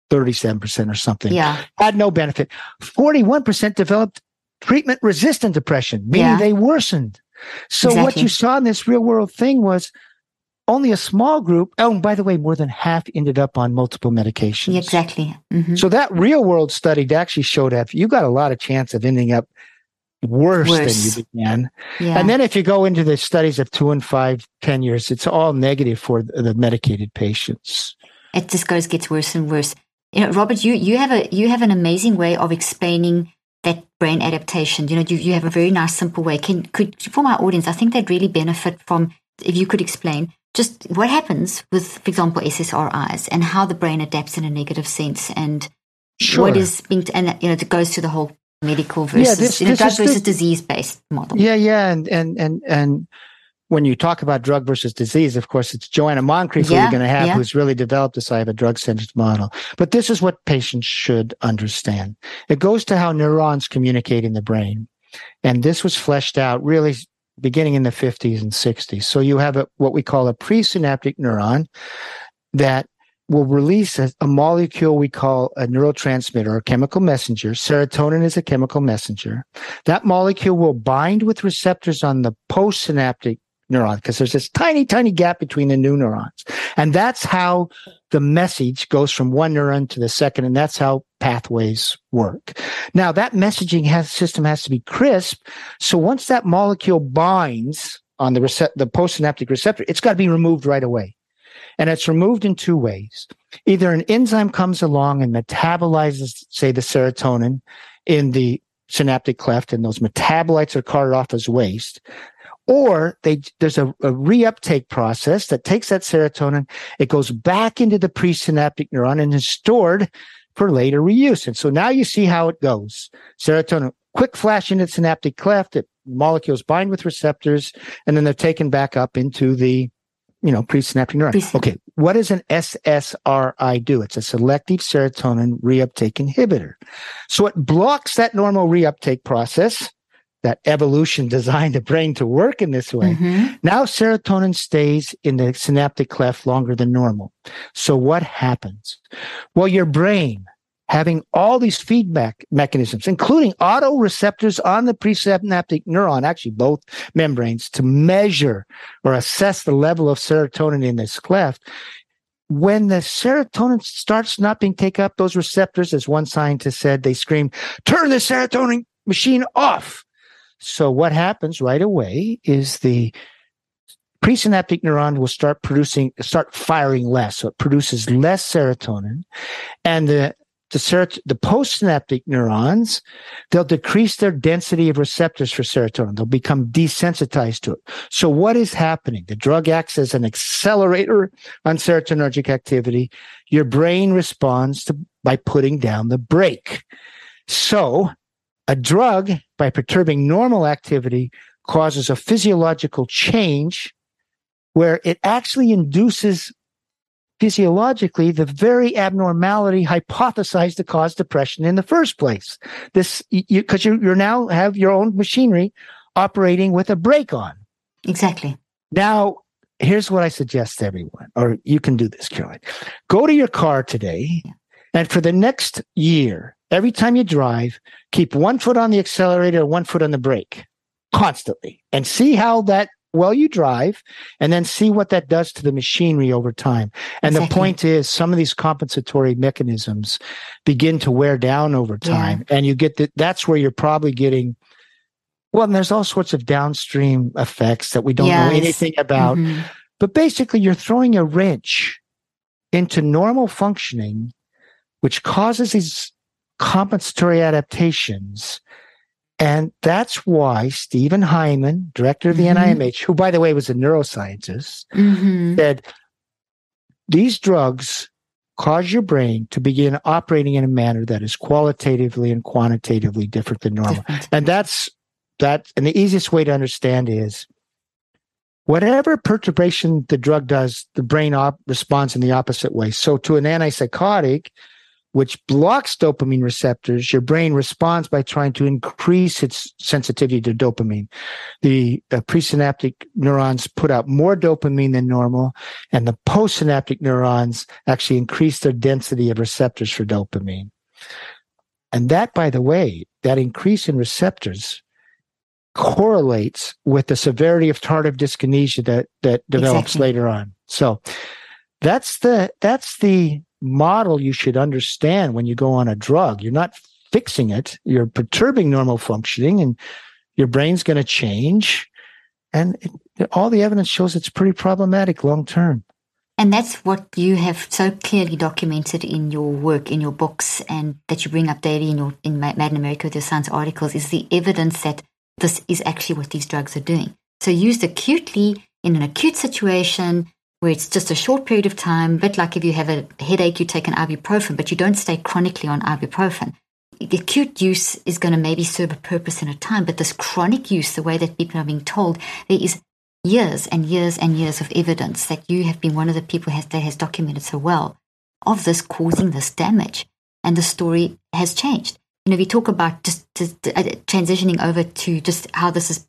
37% or something. Yeah. Had no benefit. 41% developed treatment-resistant depression, meaning they worsened. So what you saw in this real-world thing was only a small group. Oh, and by the way, more than half ended up on multiple medications. Yeah, exactly. Mm-hmm. So that real-world study actually showed that you got a lot of chance of ending up worse than you began. Yeah. And then if you go into the studies of 2 and 5, 10 years, it's all negative for the medicated patients. It just gets worse and worse. Robert, you have an amazing way of explaining that brain adaptation. You have a very nice, simple way. For my audience, I think they'd really benefit from if you could explain just what happens with, for example, SSRIs and how the brain adapts in a negative sense, and what is being, and it goes to the whole medical versus drug versus disease based model. And when you talk about drug versus disease, of course, it's Joanna Moncrieff who you're going to have, who's really developed this idea of a drug-centered model. But this is what patients should understand. It goes to how neurons communicate in the brain. And this was fleshed out really beginning in the 50s and 60s. So you have what we call a presynaptic neuron that will release a molecule we call a neurotransmitter or chemical messenger. Serotonin is a chemical messenger. That molecule will bind with receptors on the postsynaptic neuron, because there's this tiny, tiny gap between the new neurons. And that's how the message goes from one neuron to the second, and that's how pathways work. Now, that messaging system has to be crisp. So once that molecule binds on the postsynaptic receptor, it's got to be removed right away. And it's removed in two ways. Either an enzyme comes along and metabolizes, say, the serotonin in the synaptic cleft, and those metabolites are carted off as waste, or there's a reuptake process that takes that serotonin, it goes back into the presynaptic neuron and is stored for later reuse. And so now you see how it goes. Serotonin, quick flash into the synaptic cleft, molecules bind with receptors, and then they're taken back up into the presynaptic neuron. Okay, what does an SSRI do? It's a selective serotonin reuptake inhibitor. So it blocks that normal reuptake process, that evolution designed the brain to work in this way. Mm-hmm. Now serotonin stays in the synaptic cleft longer than normal. So what happens? Well, your brain, having all these feedback mechanisms, including autoreceptors on the presynaptic neuron, actually both membranes, to measure or assess the level of serotonin in this cleft. When the serotonin starts not being taken up, those receptors, as one scientist said, they scream, "Turn the serotonin machine off!" So what happens right away is the presynaptic neuron will start firing less. So it produces less serotonin, and the postsynaptic neurons, they'll decrease their density of receptors for serotonin. They'll become desensitized to it. So what is happening? The drug acts as an accelerator on serotonergic activity. Your brain responds by putting down the brake. So a drug, by perturbing normal activity, causes a physiological change where it actually induces physiologically the very abnormality hypothesized to cause depression in the first place. This, because you now have your own machinery operating with a brake on. Exactly. Now, here's what I suggest to everyone, or you can do this, Caroline. Go to your car today, and for the next year, every time you drive, keep one foot on the accelerator and one foot on the brake constantly, and see how that you drive, and then see what that does to the machinery over time. And exactly. The point is, some of these compensatory mechanisms begin to wear down over time. Yeah. And you get that's where you're probably getting, and there's all sorts of downstream effects that we don't know anything about. Mm-hmm. But basically, you're throwing a wrench into normal functioning, which causes these compensatory adaptations. And that's why Stephen Hyman, director of the NIMH, who, by the way, was a neuroscientist, said these drugs cause your brain to begin operating in a manner that is qualitatively and quantitatively different than normal. And that's that. And the easiest way to understand is whatever perturbation the drug does, the brain responds in the opposite way. So to an antipsychotic, which blocks dopamine receptors, your brain responds by trying to increase its sensitivity to dopamine. The presynaptic neurons put out more dopamine than normal, and the postsynaptic neurons actually increase their density of receptors for dopamine. And that, by the way, that increase in receptors correlates with the severity of tardive dyskinesia that develops later on. So that's the model you should understand when you go on a drug. You're not fixing it. You're perturbing normal functioning, and your brain's going to change. And all the evidence shows it's pretty problematic long term. And that's what you have so clearly documented in your work, in your books, and that you bring up daily in Mad in America with your science articles, is the evidence that this is actually what these drugs are doing. So used acutely in an acute situation, where it's just a short period of time, but like if you have a headache, you take an ibuprofen, but you don't stay chronically on ibuprofen. The acute use is going to maybe serve a purpose in a time, but this chronic use, the way that people are being told, there is years and years and years of evidence that you have been one of the people that has documented so well of this causing this damage. And the story has changed. We talk about just transitioning over to just how this is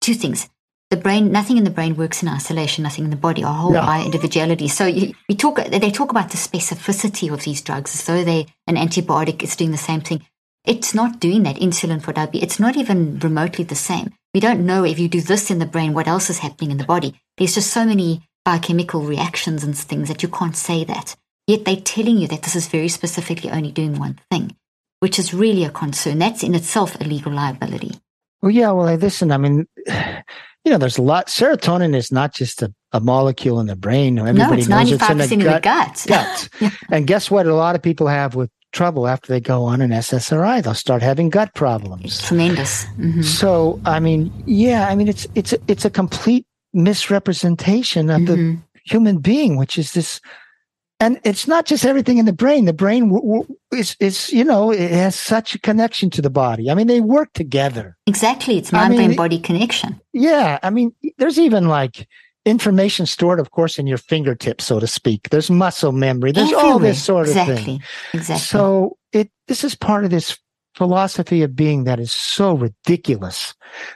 two things. The brain, nothing in the brain works in isolation, nothing in the body, our whole individuality. So they talk about the specificity of these drugs as though an antibiotic is doing the same thing. It's not doing that. Insulin for diabetes, it's not even remotely the same. We don't know if you do this in the brain, what else is happening in the body. There's just so many biochemical reactions and things that you can't say that. Yet they're telling you that this is very specifically only doing one thing, which is really a concern. That's in itself a legal liability. Well, yeah, well, listen, I mean, you know, there's a lot. Serotonin is not just a molecule in the brain. Everybody knows it's 95% in the gut. Yeah. And guess what? A lot of people have with trouble after they go on an SSRI, they'll start having gut problems. It's tremendous. Mm-hmm. So, I mean, yeah, I mean, it's a complete misrepresentation of mm-hmm. the human being, which is this. And it's not just everything in the brain. The brain is, you know, it has such a connection to the body. I mean, they work together. Exactly. It's mind-brain-body connection. Yeah. I mean, there's even like information stored, of course, in your fingertips, so to speak. There's muscle memory. There's all this sort of thing. Exactly. So this is part of this philosophy of being that is so ridiculous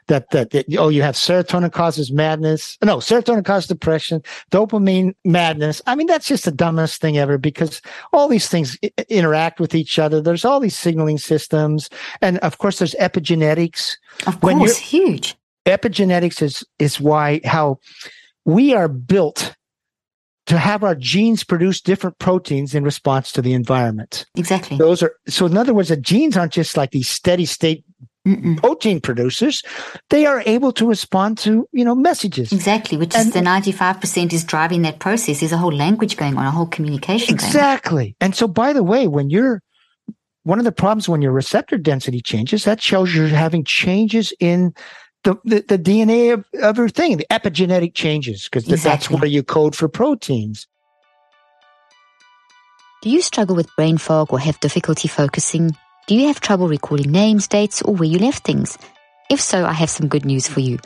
that you have serotonin causes madness. No, serotonin causes depression, dopamine madness. I mean, that's just the dumbest thing ever, because all these things interact with each other. There's all these signaling systems. And of course, there's epigenetics. Of course, huge. Epigenetics is why, how we are built to have our genes produce different proteins in response to the environment. Exactly. So in other words, the genes aren't just like these steady state protein producers. They are able to respond to, you know, messages. Exactly, which is the 95% is driving that process. There's a whole language going on, a whole communication going on. And so, by the way, one of the problems when your receptor density changes, that shows you're having changes in the DNA of your thing, the epigenetic changes, because that's where you code for proteins. Do you struggle with brain fog or have difficulty focusing? Do you have trouble recalling names, dates, or where you left things? If so, I have some good news for you.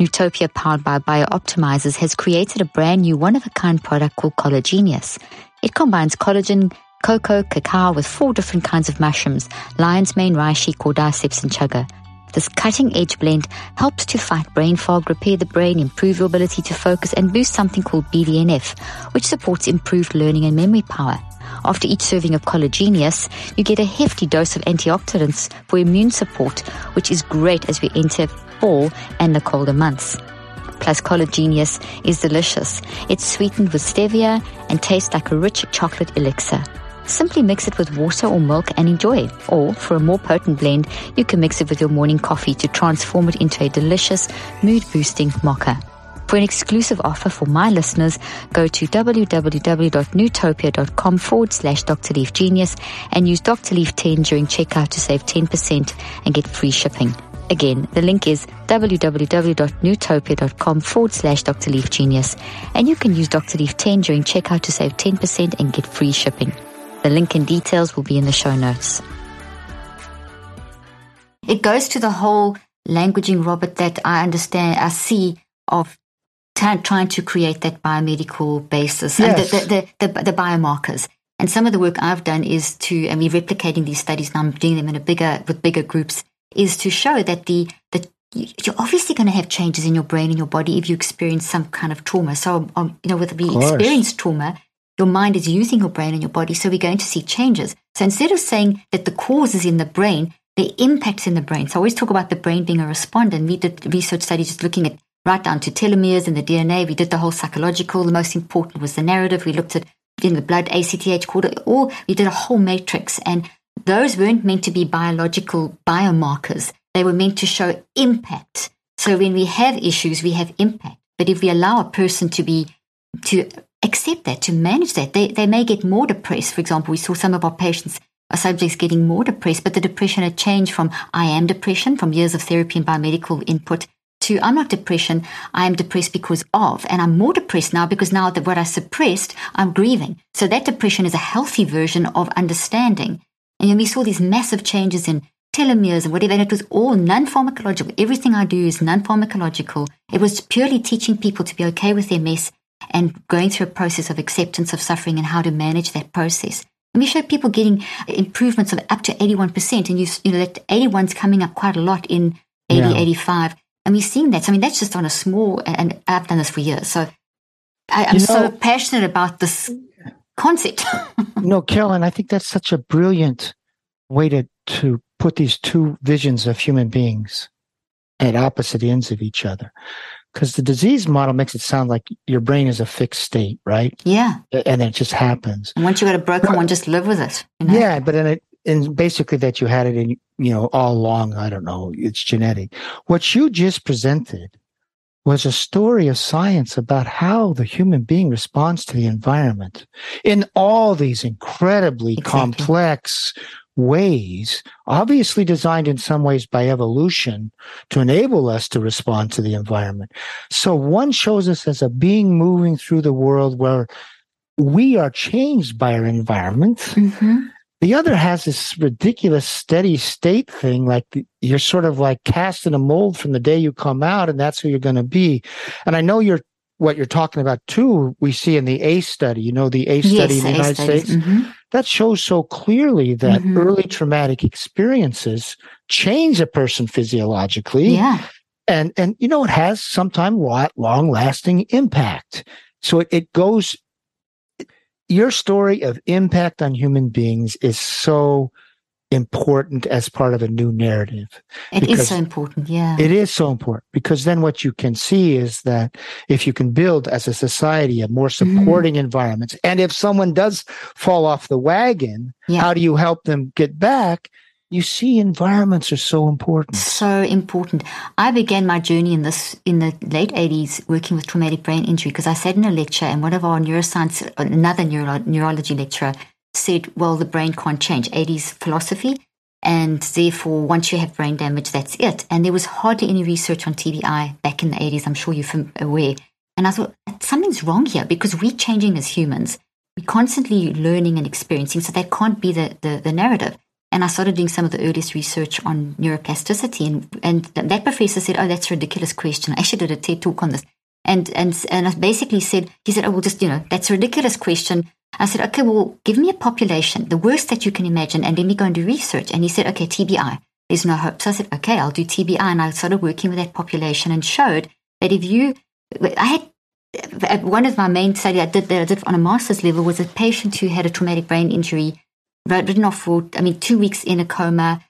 Newtopia, powered by Bio-Optimizers, has created a brand new one-of-a-kind product called Collagenius. It combines collagen, cocoa, cacao with 4 different kinds of mushrooms, lion's mane, reishi, cordyceps, and chaga. This cutting-edge blend helps to fight brain fog, repair the brain, improve your ability to focus, and boost something called BDNF, which supports improved learning and memory power. After each serving of Collagenius, you get a hefty dose of antioxidants for immune support, which is great as we enter fall and the colder months. Plus, Collagenius is delicious. It's sweetened with stevia and tastes like a rich chocolate elixir. Simply mix it with water or milk and enjoy. Or, for a more potent blend, you can mix it with your morning coffee to transform it into a delicious, mood-boosting mocha. For an exclusive offer for my listeners, go to www.newtopia.com/Dr. Leaf Genius and use Dr. Leaf 10 during checkout to save 10% and get free shipping. Again, the link is www.newtopia.com/Dr. Leaf Genius, and you can use Dr. Leaf 10 during checkout to save 10% and get free shipping. The link and details will be in the show notes. It goes to the whole languaging, Robert, that I understand, I see, of trying to create that biomedical basis, yes, and the biomarkers. And some of the work I've done is to, and we're replicating these studies now, I'm doing them in with bigger groups, is to show that the you're obviously going to have changes in your brain and your body if you experience some kind of trauma. So, you know, whether we experience trauma, your mind is using your brain and your body, so we're going to see changes. So instead of saying that the cause is in the brain, the impact's in the brain. So I always talk about the brain being a responder, and we did research studies just looking at right down to telomeres and the DNA. We did the whole psychological. The most important was the narrative. We looked at the blood, ACTH, cortisol. We did a whole matrix, and those weren't meant to be biological biomarkers. They were meant to show impact. So when we have issues, we have impact. But if we allow a person to accept that, to manage that. They may get more depressed. For example, we saw some of our subjects getting more depressed, but the depression had changed from I am depression, from years of therapy and biomedical input, to I'm not depression, I am depressed because of, and I'm more depressed now because now that what I suppressed, I'm grieving. So that depression is a healthy version of understanding. And then we saw these massive changes in telomeres and whatever, and it was all non-pharmacological. Everything I do is non-pharmacological. It was purely teaching people to be okay with their mess and going through a process of acceptance of suffering and how to manage that process. And we show people getting improvements of up to 81%, and you know that 81's coming up quite a lot in 80, yeah, 85, and we're seeing that. So, I mean, that's just on a small, and I've done this for years, so I'm so passionate about this concept. No, Caroline, I think that's such a brilliant way to put these two visions of human beings. at opposite ends of each other. Because the disease model makes it sound like your brain is a fixed state, right? Yeah. And it just happens. And once you got a broken one, just live with it. You know? Yeah, but and basically that you had it in, you know, all along, I don't know, it's genetic. What you just presented was a story of science about how the human being responds to the environment in all these incredibly complex ways, obviously designed in some ways by evolution to enable us to respond to the environment. So one shows us as a being moving through the world where we are changed by our environment. Mm-hmm. The other has this ridiculous steady state thing, like you're sort of like cast in a mold from the day you come out, and that's who you're going to be. And I know what you're talking about, too, we see in the ACE study. You know, the ACE study in the United States? Mm-hmm. That shows so clearly that mm-hmm. early traumatic experiences change a person physiologically. Yeah. And you know, it has sometimes long-lasting impact. So it goes... Your story of impact on human beings is so important as part of a new narrative. It is so important, yeah. It is so important because then what you can see is that if you can build as a society a more supporting environment, and if someone does fall off the wagon, how do you help them get back? You see, environments are so important. So important. I began my journey in the late 80s working with traumatic brain injury because I sat in a lecture and one of our neurology lecturer said, well, the brain can't change, 80s philosophy, and therefore once you have brain damage, that's it. And there was hardly any research on TBI back in the 80s, I'm sure you're aware. And I thought, something's wrong here because we're changing as humans. We're constantly learning and experiencing, so that can't be the narrative. And I started doing some of the earliest research on neuroplasticity. And that professor said, oh, that's a ridiculous question. I actually did a TED talk on this. And I basically said, he said, oh, well, just, you know, that's a ridiculous question. I said, okay, well, give me a population, the worst that you can imagine, and let me go and do research. And he said, okay, TBI. There's no hope. So I said, okay, I'll do TBI. And I started working with that population and showed that one of my main studies I did on a master's level was a patient who had a traumatic brain injury, written off for, 2 weeks in a coma.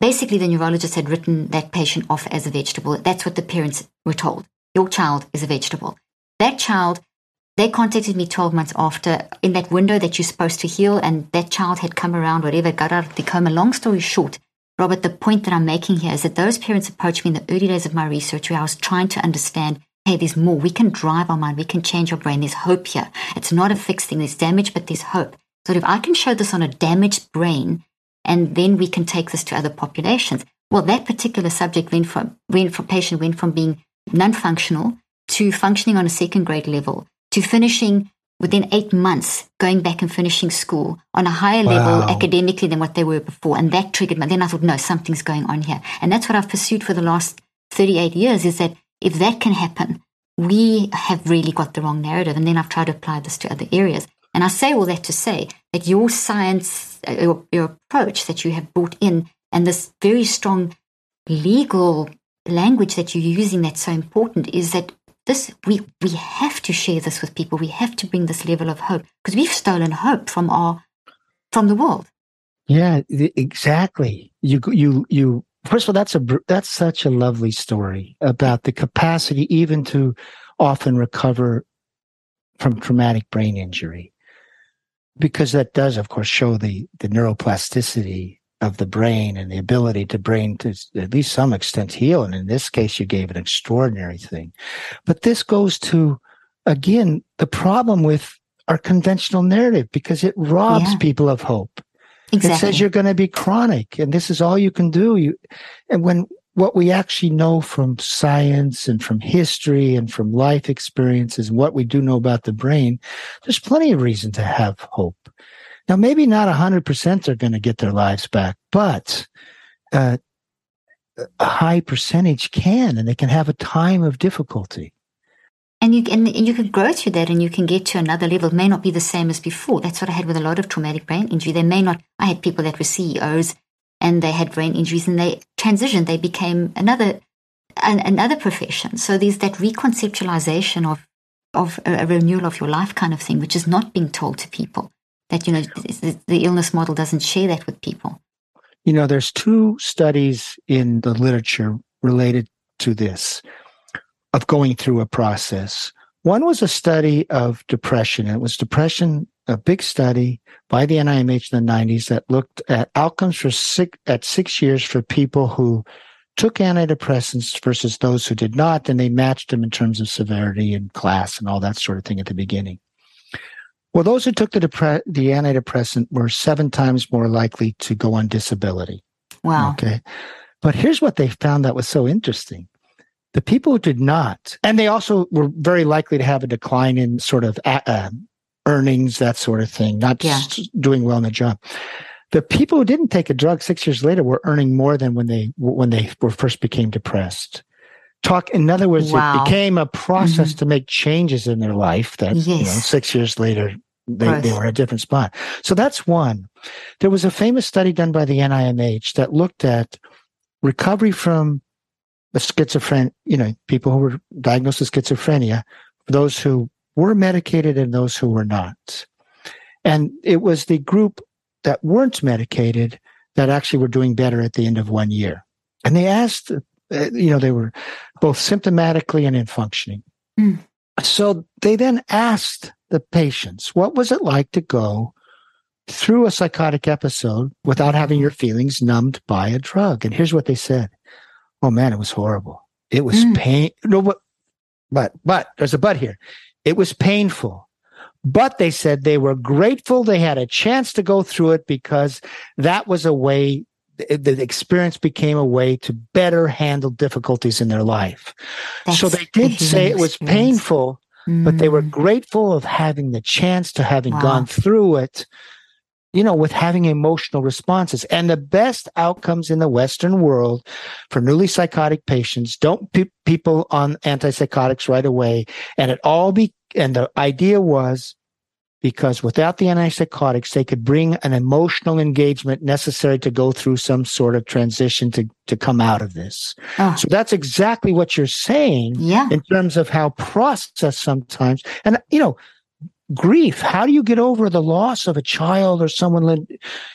Basically, the neurologist had written that patient off as a vegetable. That's what the parents were told. Your child is a vegetable. That child, they contacted me 12 months after in that window that you're supposed to heal, and that child had come around, whatever, got out of the coma. Long story short, Robert, the point that I'm making here is that those parents approached me in the early days of my research where I was trying to understand, hey, there's more. We can drive our mind. We can change our brain. There's hope here. It's not a fixed thing. There's damage, but there's hope. So if I can show this on a damaged brain, and then we can take this to other populations. Well, that particular subject went from being non-functional to functioning on a second grade level to finishing within 8 months, going back and finishing school on a higher level academically than what they were before. And that triggered me. Then I thought, no, something's going on here. And that's what I've pursued for the last 38 years is that if that can happen, we have really got the wrong narrative. And then I've tried to apply this to other areas. And I say all that to say that your science, your approach that you have brought in, and this very strong legal language that you're using that's so important is that this we have to share this with people. We have to bring this level of hope because we've stolen hope from the world. Yeah, exactly. You. First of all, that's such a lovely story about the capacity even to often recover from traumatic brain injury. Because that does, of course, show the neuroplasticity of the brain and the ability to brain to at least some extent heal. And in this case, you gave an extraordinary thing. But this goes to, again, the problem with our conventional narrative because it robs people of hope. Exactly. It says you're going to be chronic and this is all you can do. What we actually know from science and from history and from life experiences and what we do know about the brain, there's plenty of reason to have hope. Now, maybe not 100% are going to get their lives back, but a high percentage can, and they can have a time of difficulty. And you can grow through that and you can get to another level. It may not be the same as before. That's what I had with a lot of traumatic brain injury. I had people that were CEOs and they had brain injuries and they transitioned, they became another profession. So there's that reconceptualization of a renewal of your life kind of thing, which is not being told to people, that, you know, the illness model doesn't share that with people. You know, there's two studies in the literature related to this of going through a process. One was a study of depression. It was depression, a big study by the NIMH in the 90s that looked at outcomes for at 6 years for people who took antidepressants versus those who did not, and they matched them in terms of severity and class and all that sort of thing at the beginning. Well, those who took the antidepressant were 7 times more likely to go on disability. Wow. Okay. But here's what they found that was so interesting. The people who did not, and they also were very likely to have a decline in sort of earnings, that sort of thing, not just doing well in the job. The people who didn't take a drug 6 years later were earning more than when they were first became depressed. In other words, It became a process to make changes in their life that 6 years later, they were in a different spot. So that's one. There was a famous study done by the NIMH that looked at recovery from schizophrenia, people who were diagnosed with schizophrenia, those who were medicated and those who were not. And it was the group that weren't medicated that actually were doing better at the end of 1 year. And they asked, they were both symptomatically and in functioning. Mm. So they then asked the patients, what was it like to go through a psychotic episode without having your feelings numbed by a drug? And here's what they said. Oh man, it was horrible. It was pain. No, but there's a but here. It was painful. But they said they were grateful they had a chance to go through it because that was a way, the experience became a way to better handle difficulties in their life. So they did say it was painful, but they were grateful of having the chance to having gone through it, with having emotional responses. And the best outcomes in the Western world for newly psychotic patients don't put people on antipsychotics right away. And the idea was because without the antipsychotics, they could bring an emotional engagement necessary to go through some sort of transition to come out of this. Oh. So that's exactly what you're saying in terms of how process sometimes, and grief. How do you get over the loss of a child or someone?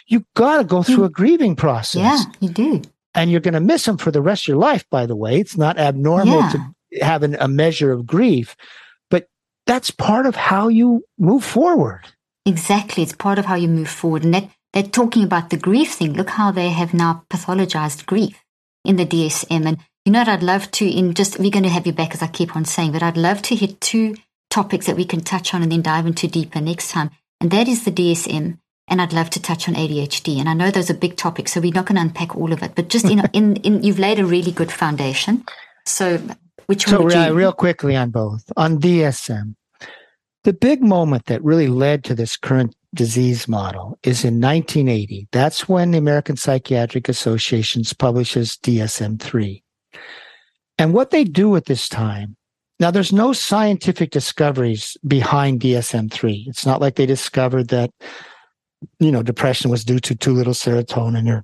You got to go through a grieving process. Yeah, you do. And you're going to miss them for the rest of your life, by the way. It's not abnormal to have a measure of grief, but that's part of how you move forward. Exactly. It's part of how you move forward. And they're talking about the grief thing. Look how they have now pathologized grief in the DSM. And you know what I'd love to, we're going to have you back, as I keep on saying, but I'd love to hit 2 topics that we can touch on and then dive into deeper next time. And that is the DSM. And I'd love to touch on ADHD. And I know those are big topics, so we're not going to unpack all of it. But just, you've laid a really good foundation. So which one would you... So real quickly on both. On DSM, the big moment that really led to this current disease model is in 1980. That's when the American Psychiatric Association publishes DSM-3. And what they do at this time, now, there's no scientific discoveries behind DSM-3. It's not like they discovered that, depression was due to too little serotonin or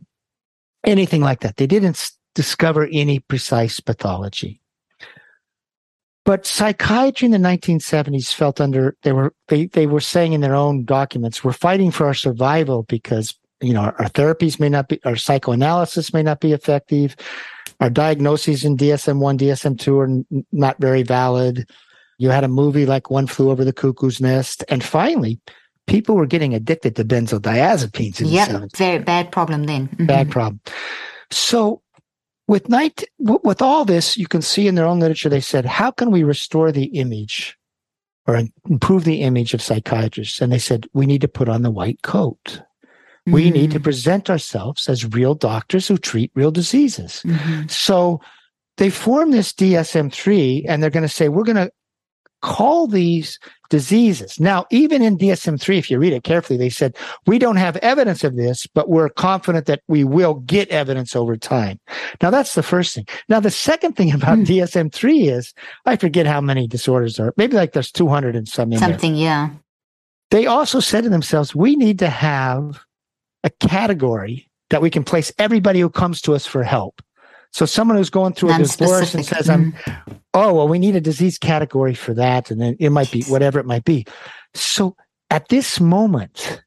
anything like that. They didn't discover any precise pathology. But psychiatry in the 1970s felt they were saying in their own documents, we're fighting for our survival because, our therapies may not be, our psychoanalysis may not be effective. Our diagnoses in DSM-1, DSM-2 are not very valid. You had a movie like One Flew Over the Cuckoo's Nest. And finally, people were getting addicted to benzodiazepines in the 70s. Very bad problem then. Mm-hmm. Bad problem. So with all this, you can see in their own literature, they said, how can we restore the image or improve the image of psychiatrists? And they said, we need to put on the white coat. We need to present ourselves as real doctors who treat real diseases. Mm-hmm. So they form this DSM-3, and they're going to say, we're going to call these diseases. Now, even in DSM-3, if you read it carefully, they said, we don't have evidence of this, but we're confident that we will get evidence over time. Now, that's the first thing. Now, the second thing about DSM-3 is, I forget how many disorders are, maybe like there's 200 and something. Something, yeah. They also said to themselves, we need to have a category that we can place everybody who comes to us for help. So someone who's going through a divorce and says, we need a disease category for that. And then it might be whatever it might be. So at this moment,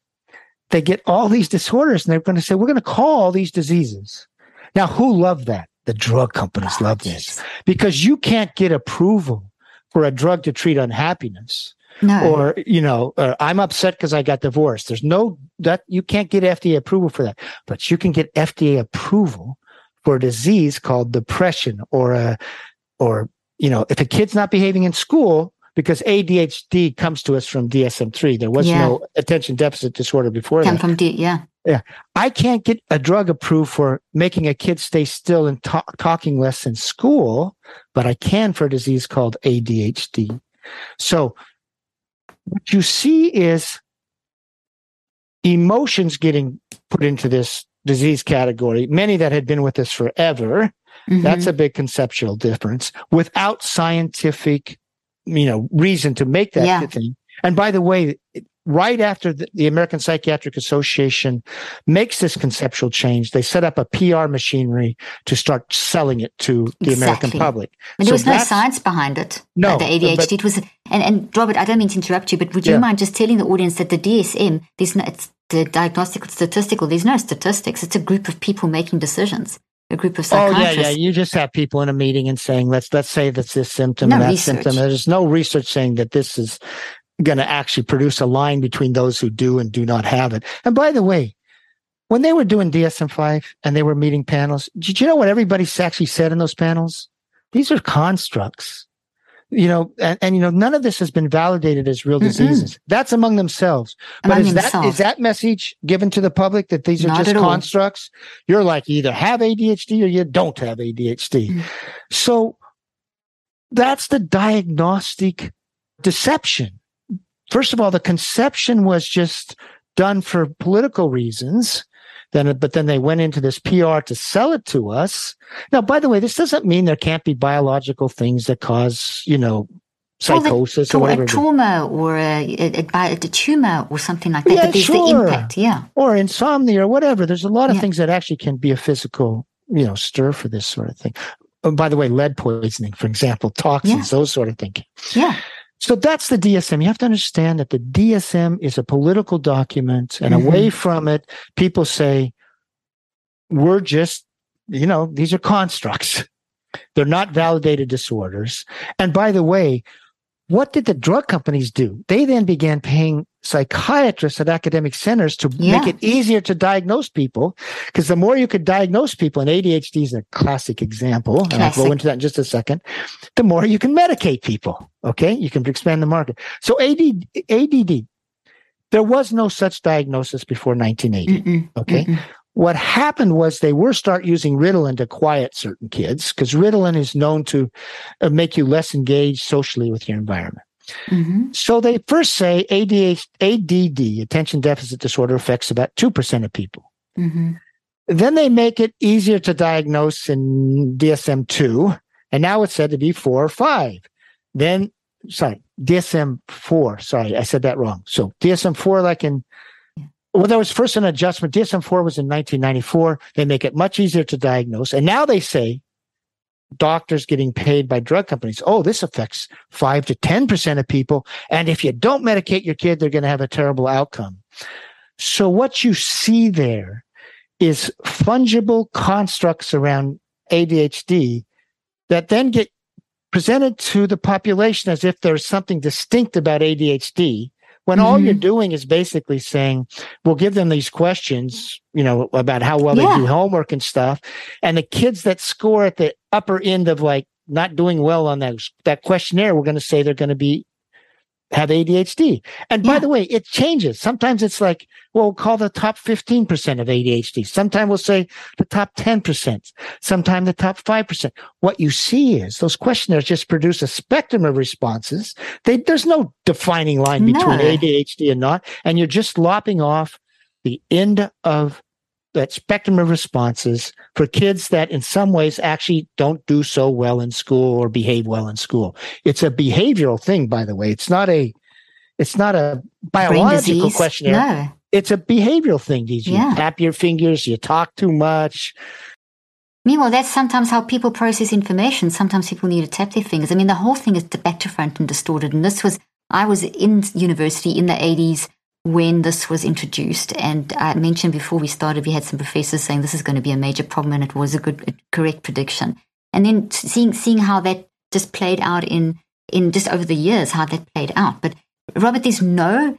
they get all these disorders and they're going to say, we're going to call all these diseases. Now, who loved that? The drug companies love this because you can't get approval for a drug to treat unhappiness. No. Or, you know, I'm upset because I got divorced. There's no, that you can't get FDA approval for that, but you can get FDA approval for a disease called depression or, you know, if a kid's not behaving in school, because ADHD comes to us from DSM-3. There was no attention deficit disorder before that. Yeah. I can't get a drug approved for making a kid stay still and talking less in school, but I can for a disease called ADHD. So what you see is emotions getting put into this disease category, many that had been with us forever. Mm-hmm. That's a big conceptual difference without scientific, you know, reason to make that thing. And by the way, right after the American Psychiatric Association makes this conceptual change, they set up a PR machinery to start selling it to the American public. But there was no science behind it. No. The ADHD, it was, and Robert, I don't mean to interrupt you, but would you mind just telling the audience that the DSM, there's no, it's the diagnostic statistical, there's no statistics. It's a group of people making decisions. A group of psychiatrists. Oh, yeah, yeah. You just have people in a meeting and saying, let's say that's this symptom and that symptom. There's no research saying that this is going to actually produce a line between those who do and do not have it. And by the way, when they were doing DSM-5 and they were meeting panels, did you know what everybody actually said in those panels? These are constructs. You know, and you know, none of this has been validated as real diseases. That's among themselves. But is that message given to the public that these are not just constructs? You're like, you either have ADHD or you don't have ADHD. So that's the diagnostic deception. First of all, the conception was just done for political reasons. But then they went into this PR to sell it to us. Now, by the way, this doesn't mean there can't be biological things that cause, you know, psychosis or whatever. A trauma or a tumor or something like that. Yeah, but there's the impact, or insomnia or whatever. There's a lot of things that actually can be a physical, you know, stir for this sort of thing. And by the way, lead poisoning, for example, toxins, those sort of things. Yeah. So that's the DSM. You have to understand that the DSM is a political document, and away from it, people say, we're just, you know, these are constructs. They're not validated disorders. And by the way, what did the drug companies do? They then began paying psychiatrists at academic centers to make it easier to diagnose people, because the more you could diagnose people, and ADHD is a classic example, and I'll go into that in just a second, the more you can medicate people, okay? You can expand the market. So ADD, there was no such diagnosis before 1980, okay? What happened was they were start using Ritalin to quiet certain kids, because Ritalin is known to make you less engaged socially with your environment. So they first say ADD, attention deficit disorder, affects about 2% of people. Then they make it easier to diagnose in DSM-2, and now it's said to be 4 or 5. Then, DSM-4. Sorry, I said that wrong. So DSM-4, like in, well, there was first an adjustment. DSM-4 was in 1994. They make it much easier to diagnose, and now they say, doctors getting paid by drug companies. Oh, this affects 5 to 10% of people. And if you don't medicate your kid, they're going to have a terrible outcome. So what you see there is fungible constructs around ADHD that then get presented to the population as if there's something distinct about ADHD, when all you're doing is basically saying, we'll give them these questions, you know, about how well they do homework and stuff. And the kids that score at the upper end of like not doing well on that questionnaire, we're going to say they're going to have ADHD. And by the way, it changes. Sometimes it's like, well, we'll call the top 15% of ADHD. Sometimes we'll say the top 10%, sometimes the top 5%. What you see is those questionnaires just produce a spectrum of responses. There's no defining line between ADHD and not. And you're just lopping off the end of that spectrum of responses for kids that in some ways actually don't do so well in school or behave well in school. It's a behavioral thing, by the way. It's not a biological questionnaire. No. It's a behavioral thing. You tap your fingers, you talk too much. Meanwhile, that's sometimes how people process information. Sometimes people need to tap their fingers. I mean, the whole thing is back to front and distorted. And I was in university in the 80s. when this was introduced. And I mentioned before we started, we had some professors saying this is going to be a major problem, and it was a correct prediction. And then seeing how that just played out in just over the years, how that played out. But Robert, there's no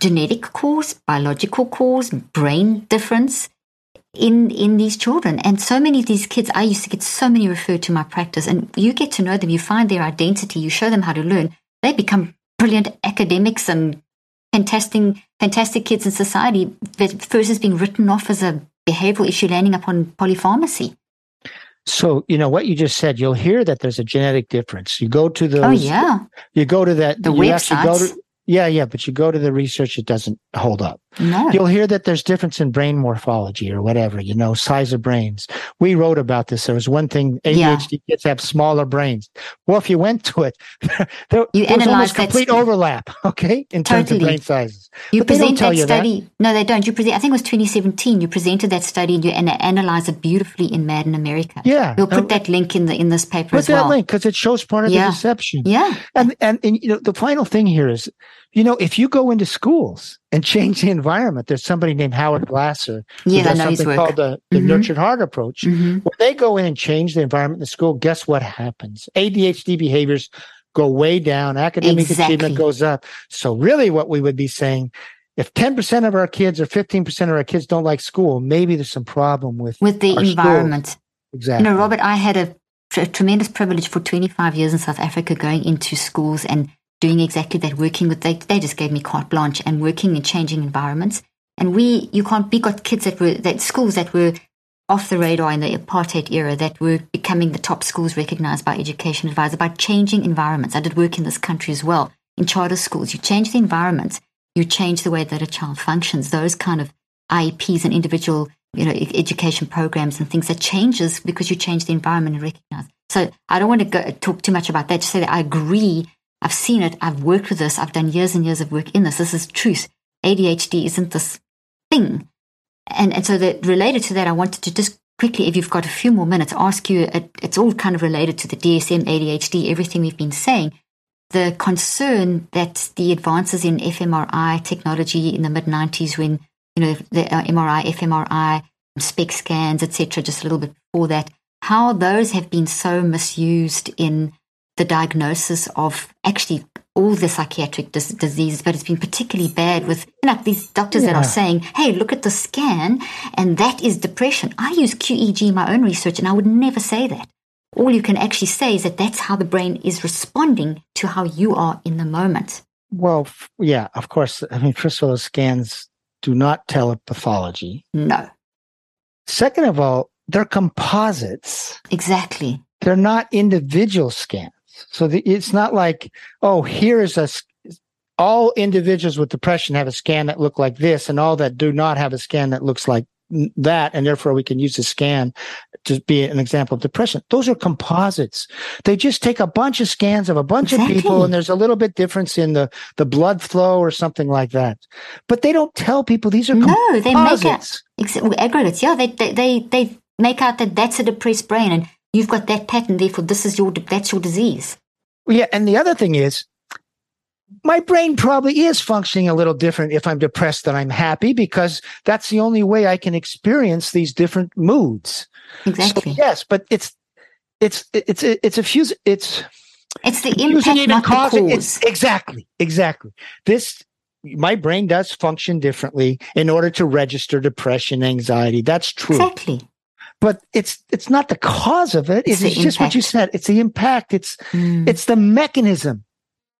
genetic cause, biological cause, brain difference in these children. And so many of these kids, I used to get so many referred to my practice, and you get to know them, you find their identity, you show them how to learn. They become brilliant academics and fantastic kids in society, that first is being written off as a behavioral issue, landing upon polypharmacy. So, you know, what you just said, you'll hear that there's a genetic difference. You go to those. Oh, yeah. You go to that. The websites. Yeah, but you go to the research, it doesn't hold up. No. You'll hear that there's difference in brain morphology or whatever, you know, size of brains. We wrote about this. There was one thing, ADHD kids have smaller brains. Well, if you went to it, there was almost complete overlap, okay, in terms of brain sizes. You present that study. No, they don't. I think it was 2017. You presented that study and you analyzed it beautifully in Mad in America. Yeah. We'll put that link in this paper as well. Put that link because it shows part of the deception. Yeah. And you know, the final thing here is, you know, if you go into schools and change the environment, there's somebody named Howard Glasser who does something called the nurtured heart approach. Mm-hmm. When they go in and change the environment in the school, guess what happens? ADHD behaviors go way down. Academic achievement goes up. So really what we would be saying, if 10% of our kids or 15% of our kids don't like school, maybe there's some problem with the environment. Schools. Exactly. You know, Robert, I had a tremendous privilege for 25 years in South Africa going into schools and doing exactly that, working with, they just gave me carte blanche and working in changing environments. And we got kids that schools that were off the radar in the apartheid era that were becoming the top schools recognized by Education Advisor by changing environments. I did work in this country as well in charter schools. You change the environment, you change the way that a child functions. Those kind of IEPs and individual, you know, education programs and things that changes because you change the environment and recognize. So I don't want to talk too much about that. Just say that I agree. I've seen it. I've worked with this. I've done years and years of work in this. This is truth. ADHD isn't this thing. And so that related to that, I wanted to just quickly, if you've got a few more minutes, ask you, it's all kind of related to the DSM, ADHD, everything we've been saying. The concern that the advances in fMRI technology in the mid-90s when, you know, the MRI, fMRI, SPEC scans, etc., just a little bit before that, how those have been so misused in the diagnosis of actually all the psychiatric diseases, but it's been particularly bad with, you know, these doctors that are saying, hey, look at the scan, and that is depression. I use QEG in my own research, and I would never say that. All you can actually say is that that's how the brain is responding to how you are in the moment. Well, yeah, of course. I mean, first of all, those scans do not tell a pathology. No. Second of all, they're composites. Exactly. They're not individual scans. So it's not like, oh, here's all individuals with depression have a scan that look like this and all that do not have a scan that looks like that. And therefore, we can use the scan to be an example of depression. Those are composites. They just take a bunch of scans of a bunch of people, and there's a little bit difference in the blood flow or something like that. But they don't tell people these are composites. No, they make aggregates. Yeah, they make out that that's a depressed brain. And you've got that pattern, therefore that's your disease. Yeah, and the other thing is, my brain probably is functioning a little different if I'm depressed than I'm happy, because that's the only way I can experience these different moods. Exactly. So, yes, but it's the impact, not the cause. Exactly. My brain does function differently in order to register depression, anxiety. That's true. Exactly. But it's not the cause of it. It's just what you said. It's the impact. It's the mechanism.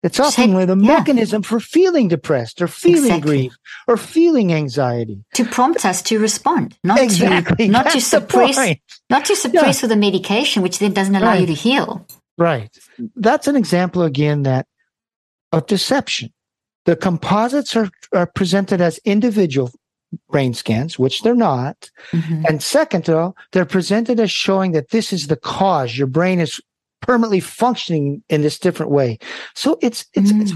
It's often the mechanism for feeling depressed or feeling grief or feeling anxiety. To prompt us to respond, not to suppress with a medication, which then doesn't allow you to heal. Right. That's an example again of deception. The composites are presented as individual brain scans, which they're not. Mm-hmm. And second of all, they're presented as showing that this is the cause. Your brain is permanently functioning in this different way. So it's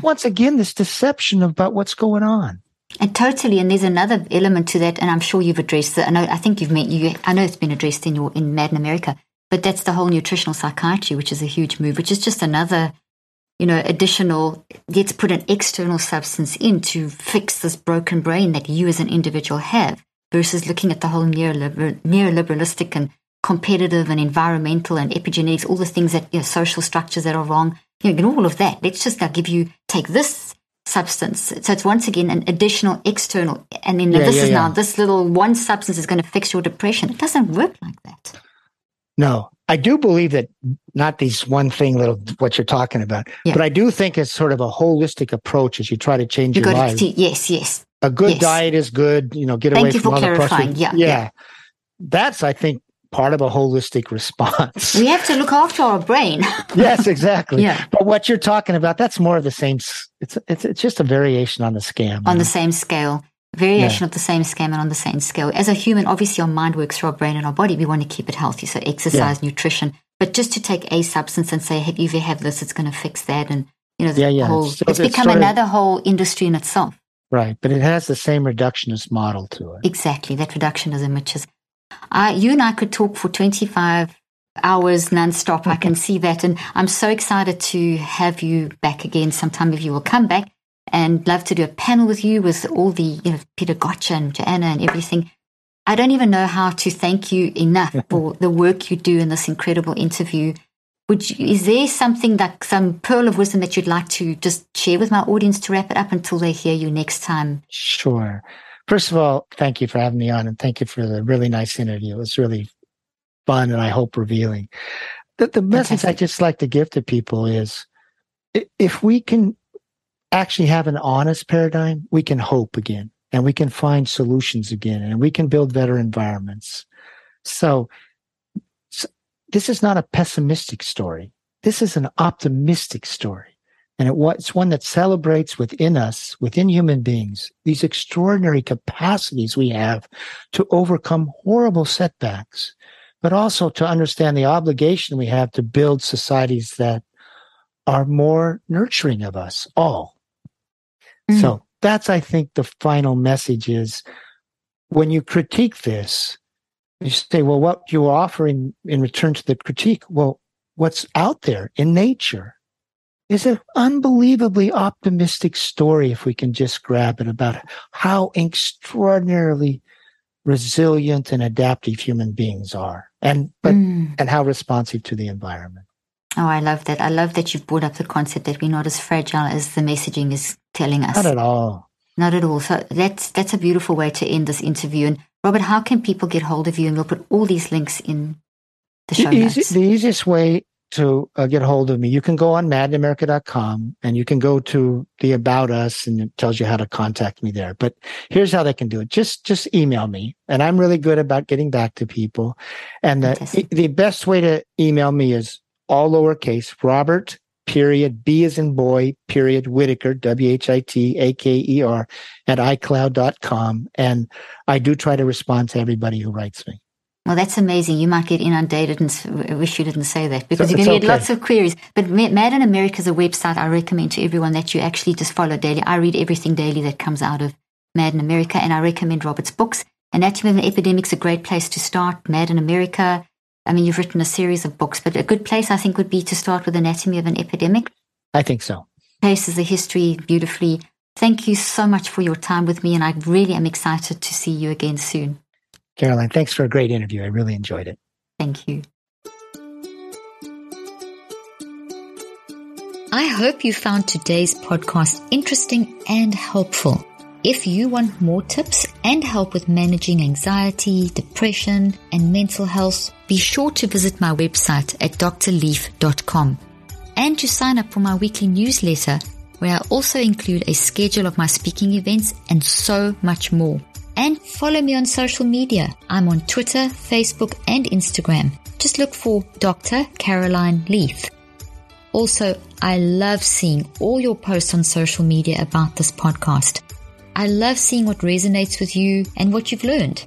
once again this deception about what's going on. And totally, and there's another element to that, and I'm sure you've addressed that. I know it's been addressed in Mad in America, but that's the whole nutritional psychiatry, which is a huge move, which is just another you know, additional, let's put an external substance in to fix this broken brain that you as an individual have, versus looking at the whole neoliberalistic and competitive and environmental and epigenetics, all the things that, you know, social structures that are wrong, you know, all of that. Let's just now give you, take this substance. So it's once again an additional external, and then now this little one substance is going to fix your depression. It doesn't work like that. No, I do believe that, not these one thing, little, what you're talking about, but I do think it's sort of a holistic approach as you try to change your life. Yes. A good diet is good, you know, get away from all the processed. Yeah. That's, I think, part of a holistic response. We have to look after our brain. Yes, exactly. Yeah. But what you're talking about, that's more of the same. It's just a variation on the scam. On the same scale. Variation of the same scam and on the same scale. As a human, obviously our mind works through our brain and our body. We want to keep it healthy. So exercise, nutrition. But just to take a substance and say, hey, if you have this, it's going to fix that. And, you know, it's become another whole industry in itself. Right. But it has the same reductionist model to it. Exactly. That reductionism, which is, you and I could talk for 25 hours nonstop. I can see that. And I'm so excited to have you back again sometime if you will come back, and love to do a panel with you with all the, you know, Peter Gøtzsche and Joanna and everything. I don't even know how to thank you enough for the work you do in this incredible interview. Is there something, like some pearl of wisdom that you'd like to just share with my audience to wrap it up until they hear you next time? Sure. First of all, thank you for having me on, and thank you for the really nice interview. It was really fun and I hope revealing. The message I just like to give to people is, if we can actually have an honest paradigm, we can hope again, and we can find solutions again, and we can build better environments. So this is not a pessimistic story. This is an optimistic story. And it's one that celebrates within us, within human beings, these extraordinary capacities we have to overcome horrible setbacks, but also to understand the obligation we have to build societies that are more nurturing of us all. Mm-hmm. So that's, I think, the final message is, when you critique this, you say, well, what you're offering in return to the critique, well, what's out there in nature is an unbelievably optimistic story, if we can just grab it, about how extraordinarily resilient and adaptive human beings are, and how responsive to the environment. Oh, I love that. I love that you've brought up the concept that we're not as fragile as the messaging is telling us. Not at all. Not at all. So that's a beautiful way to end this interview. And Robert, how can people get hold of you? And we'll put all these links in the show notes. The easiest way to get hold of me, you can go on madinamerica.com, and you can go to the About Us, and it tells you how to contact me there. But here's how they can do it. Just email me, and I'm really good about getting back to people. And the best way to email me is all lowercase, Robert, period, B as in boy, period, Whitaker, WHITAKER, at iCloud.com. And I do try to respond to everybody who writes me. Well, that's amazing. You might get inundated, and I wish you didn't say that, because you're going to get lots of queries. But Mad in America is a website I recommend to everyone that you actually just follow daily. I read everything daily that comes out of Mad in America, and I recommend Robert's books. Anatomy of an Epidemic is a great place to start. Mad in America. I mean, you've written a series of books, but a good place, I think, would be to start with Anatomy of an Epidemic. I think so. Places the history beautifully. Thank you so much for your time with me, and I really am excited to see you again soon. Caroline, thanks for a great interview. I really enjoyed it. Thank you. I hope you found today's podcast interesting and helpful. If you want more tips and help with managing anxiety, depression, and mental health, be sure to visit my website at drleaf.com, and to sign up for my weekly newsletter, where I also include a schedule of my speaking events and so much more. And follow me on social media. I'm on Twitter, Facebook, and Instagram. Just look for Dr. Caroline Leaf. Also, I love seeing all your posts on social media about this podcast. I love seeing what resonates with you and what you've learned.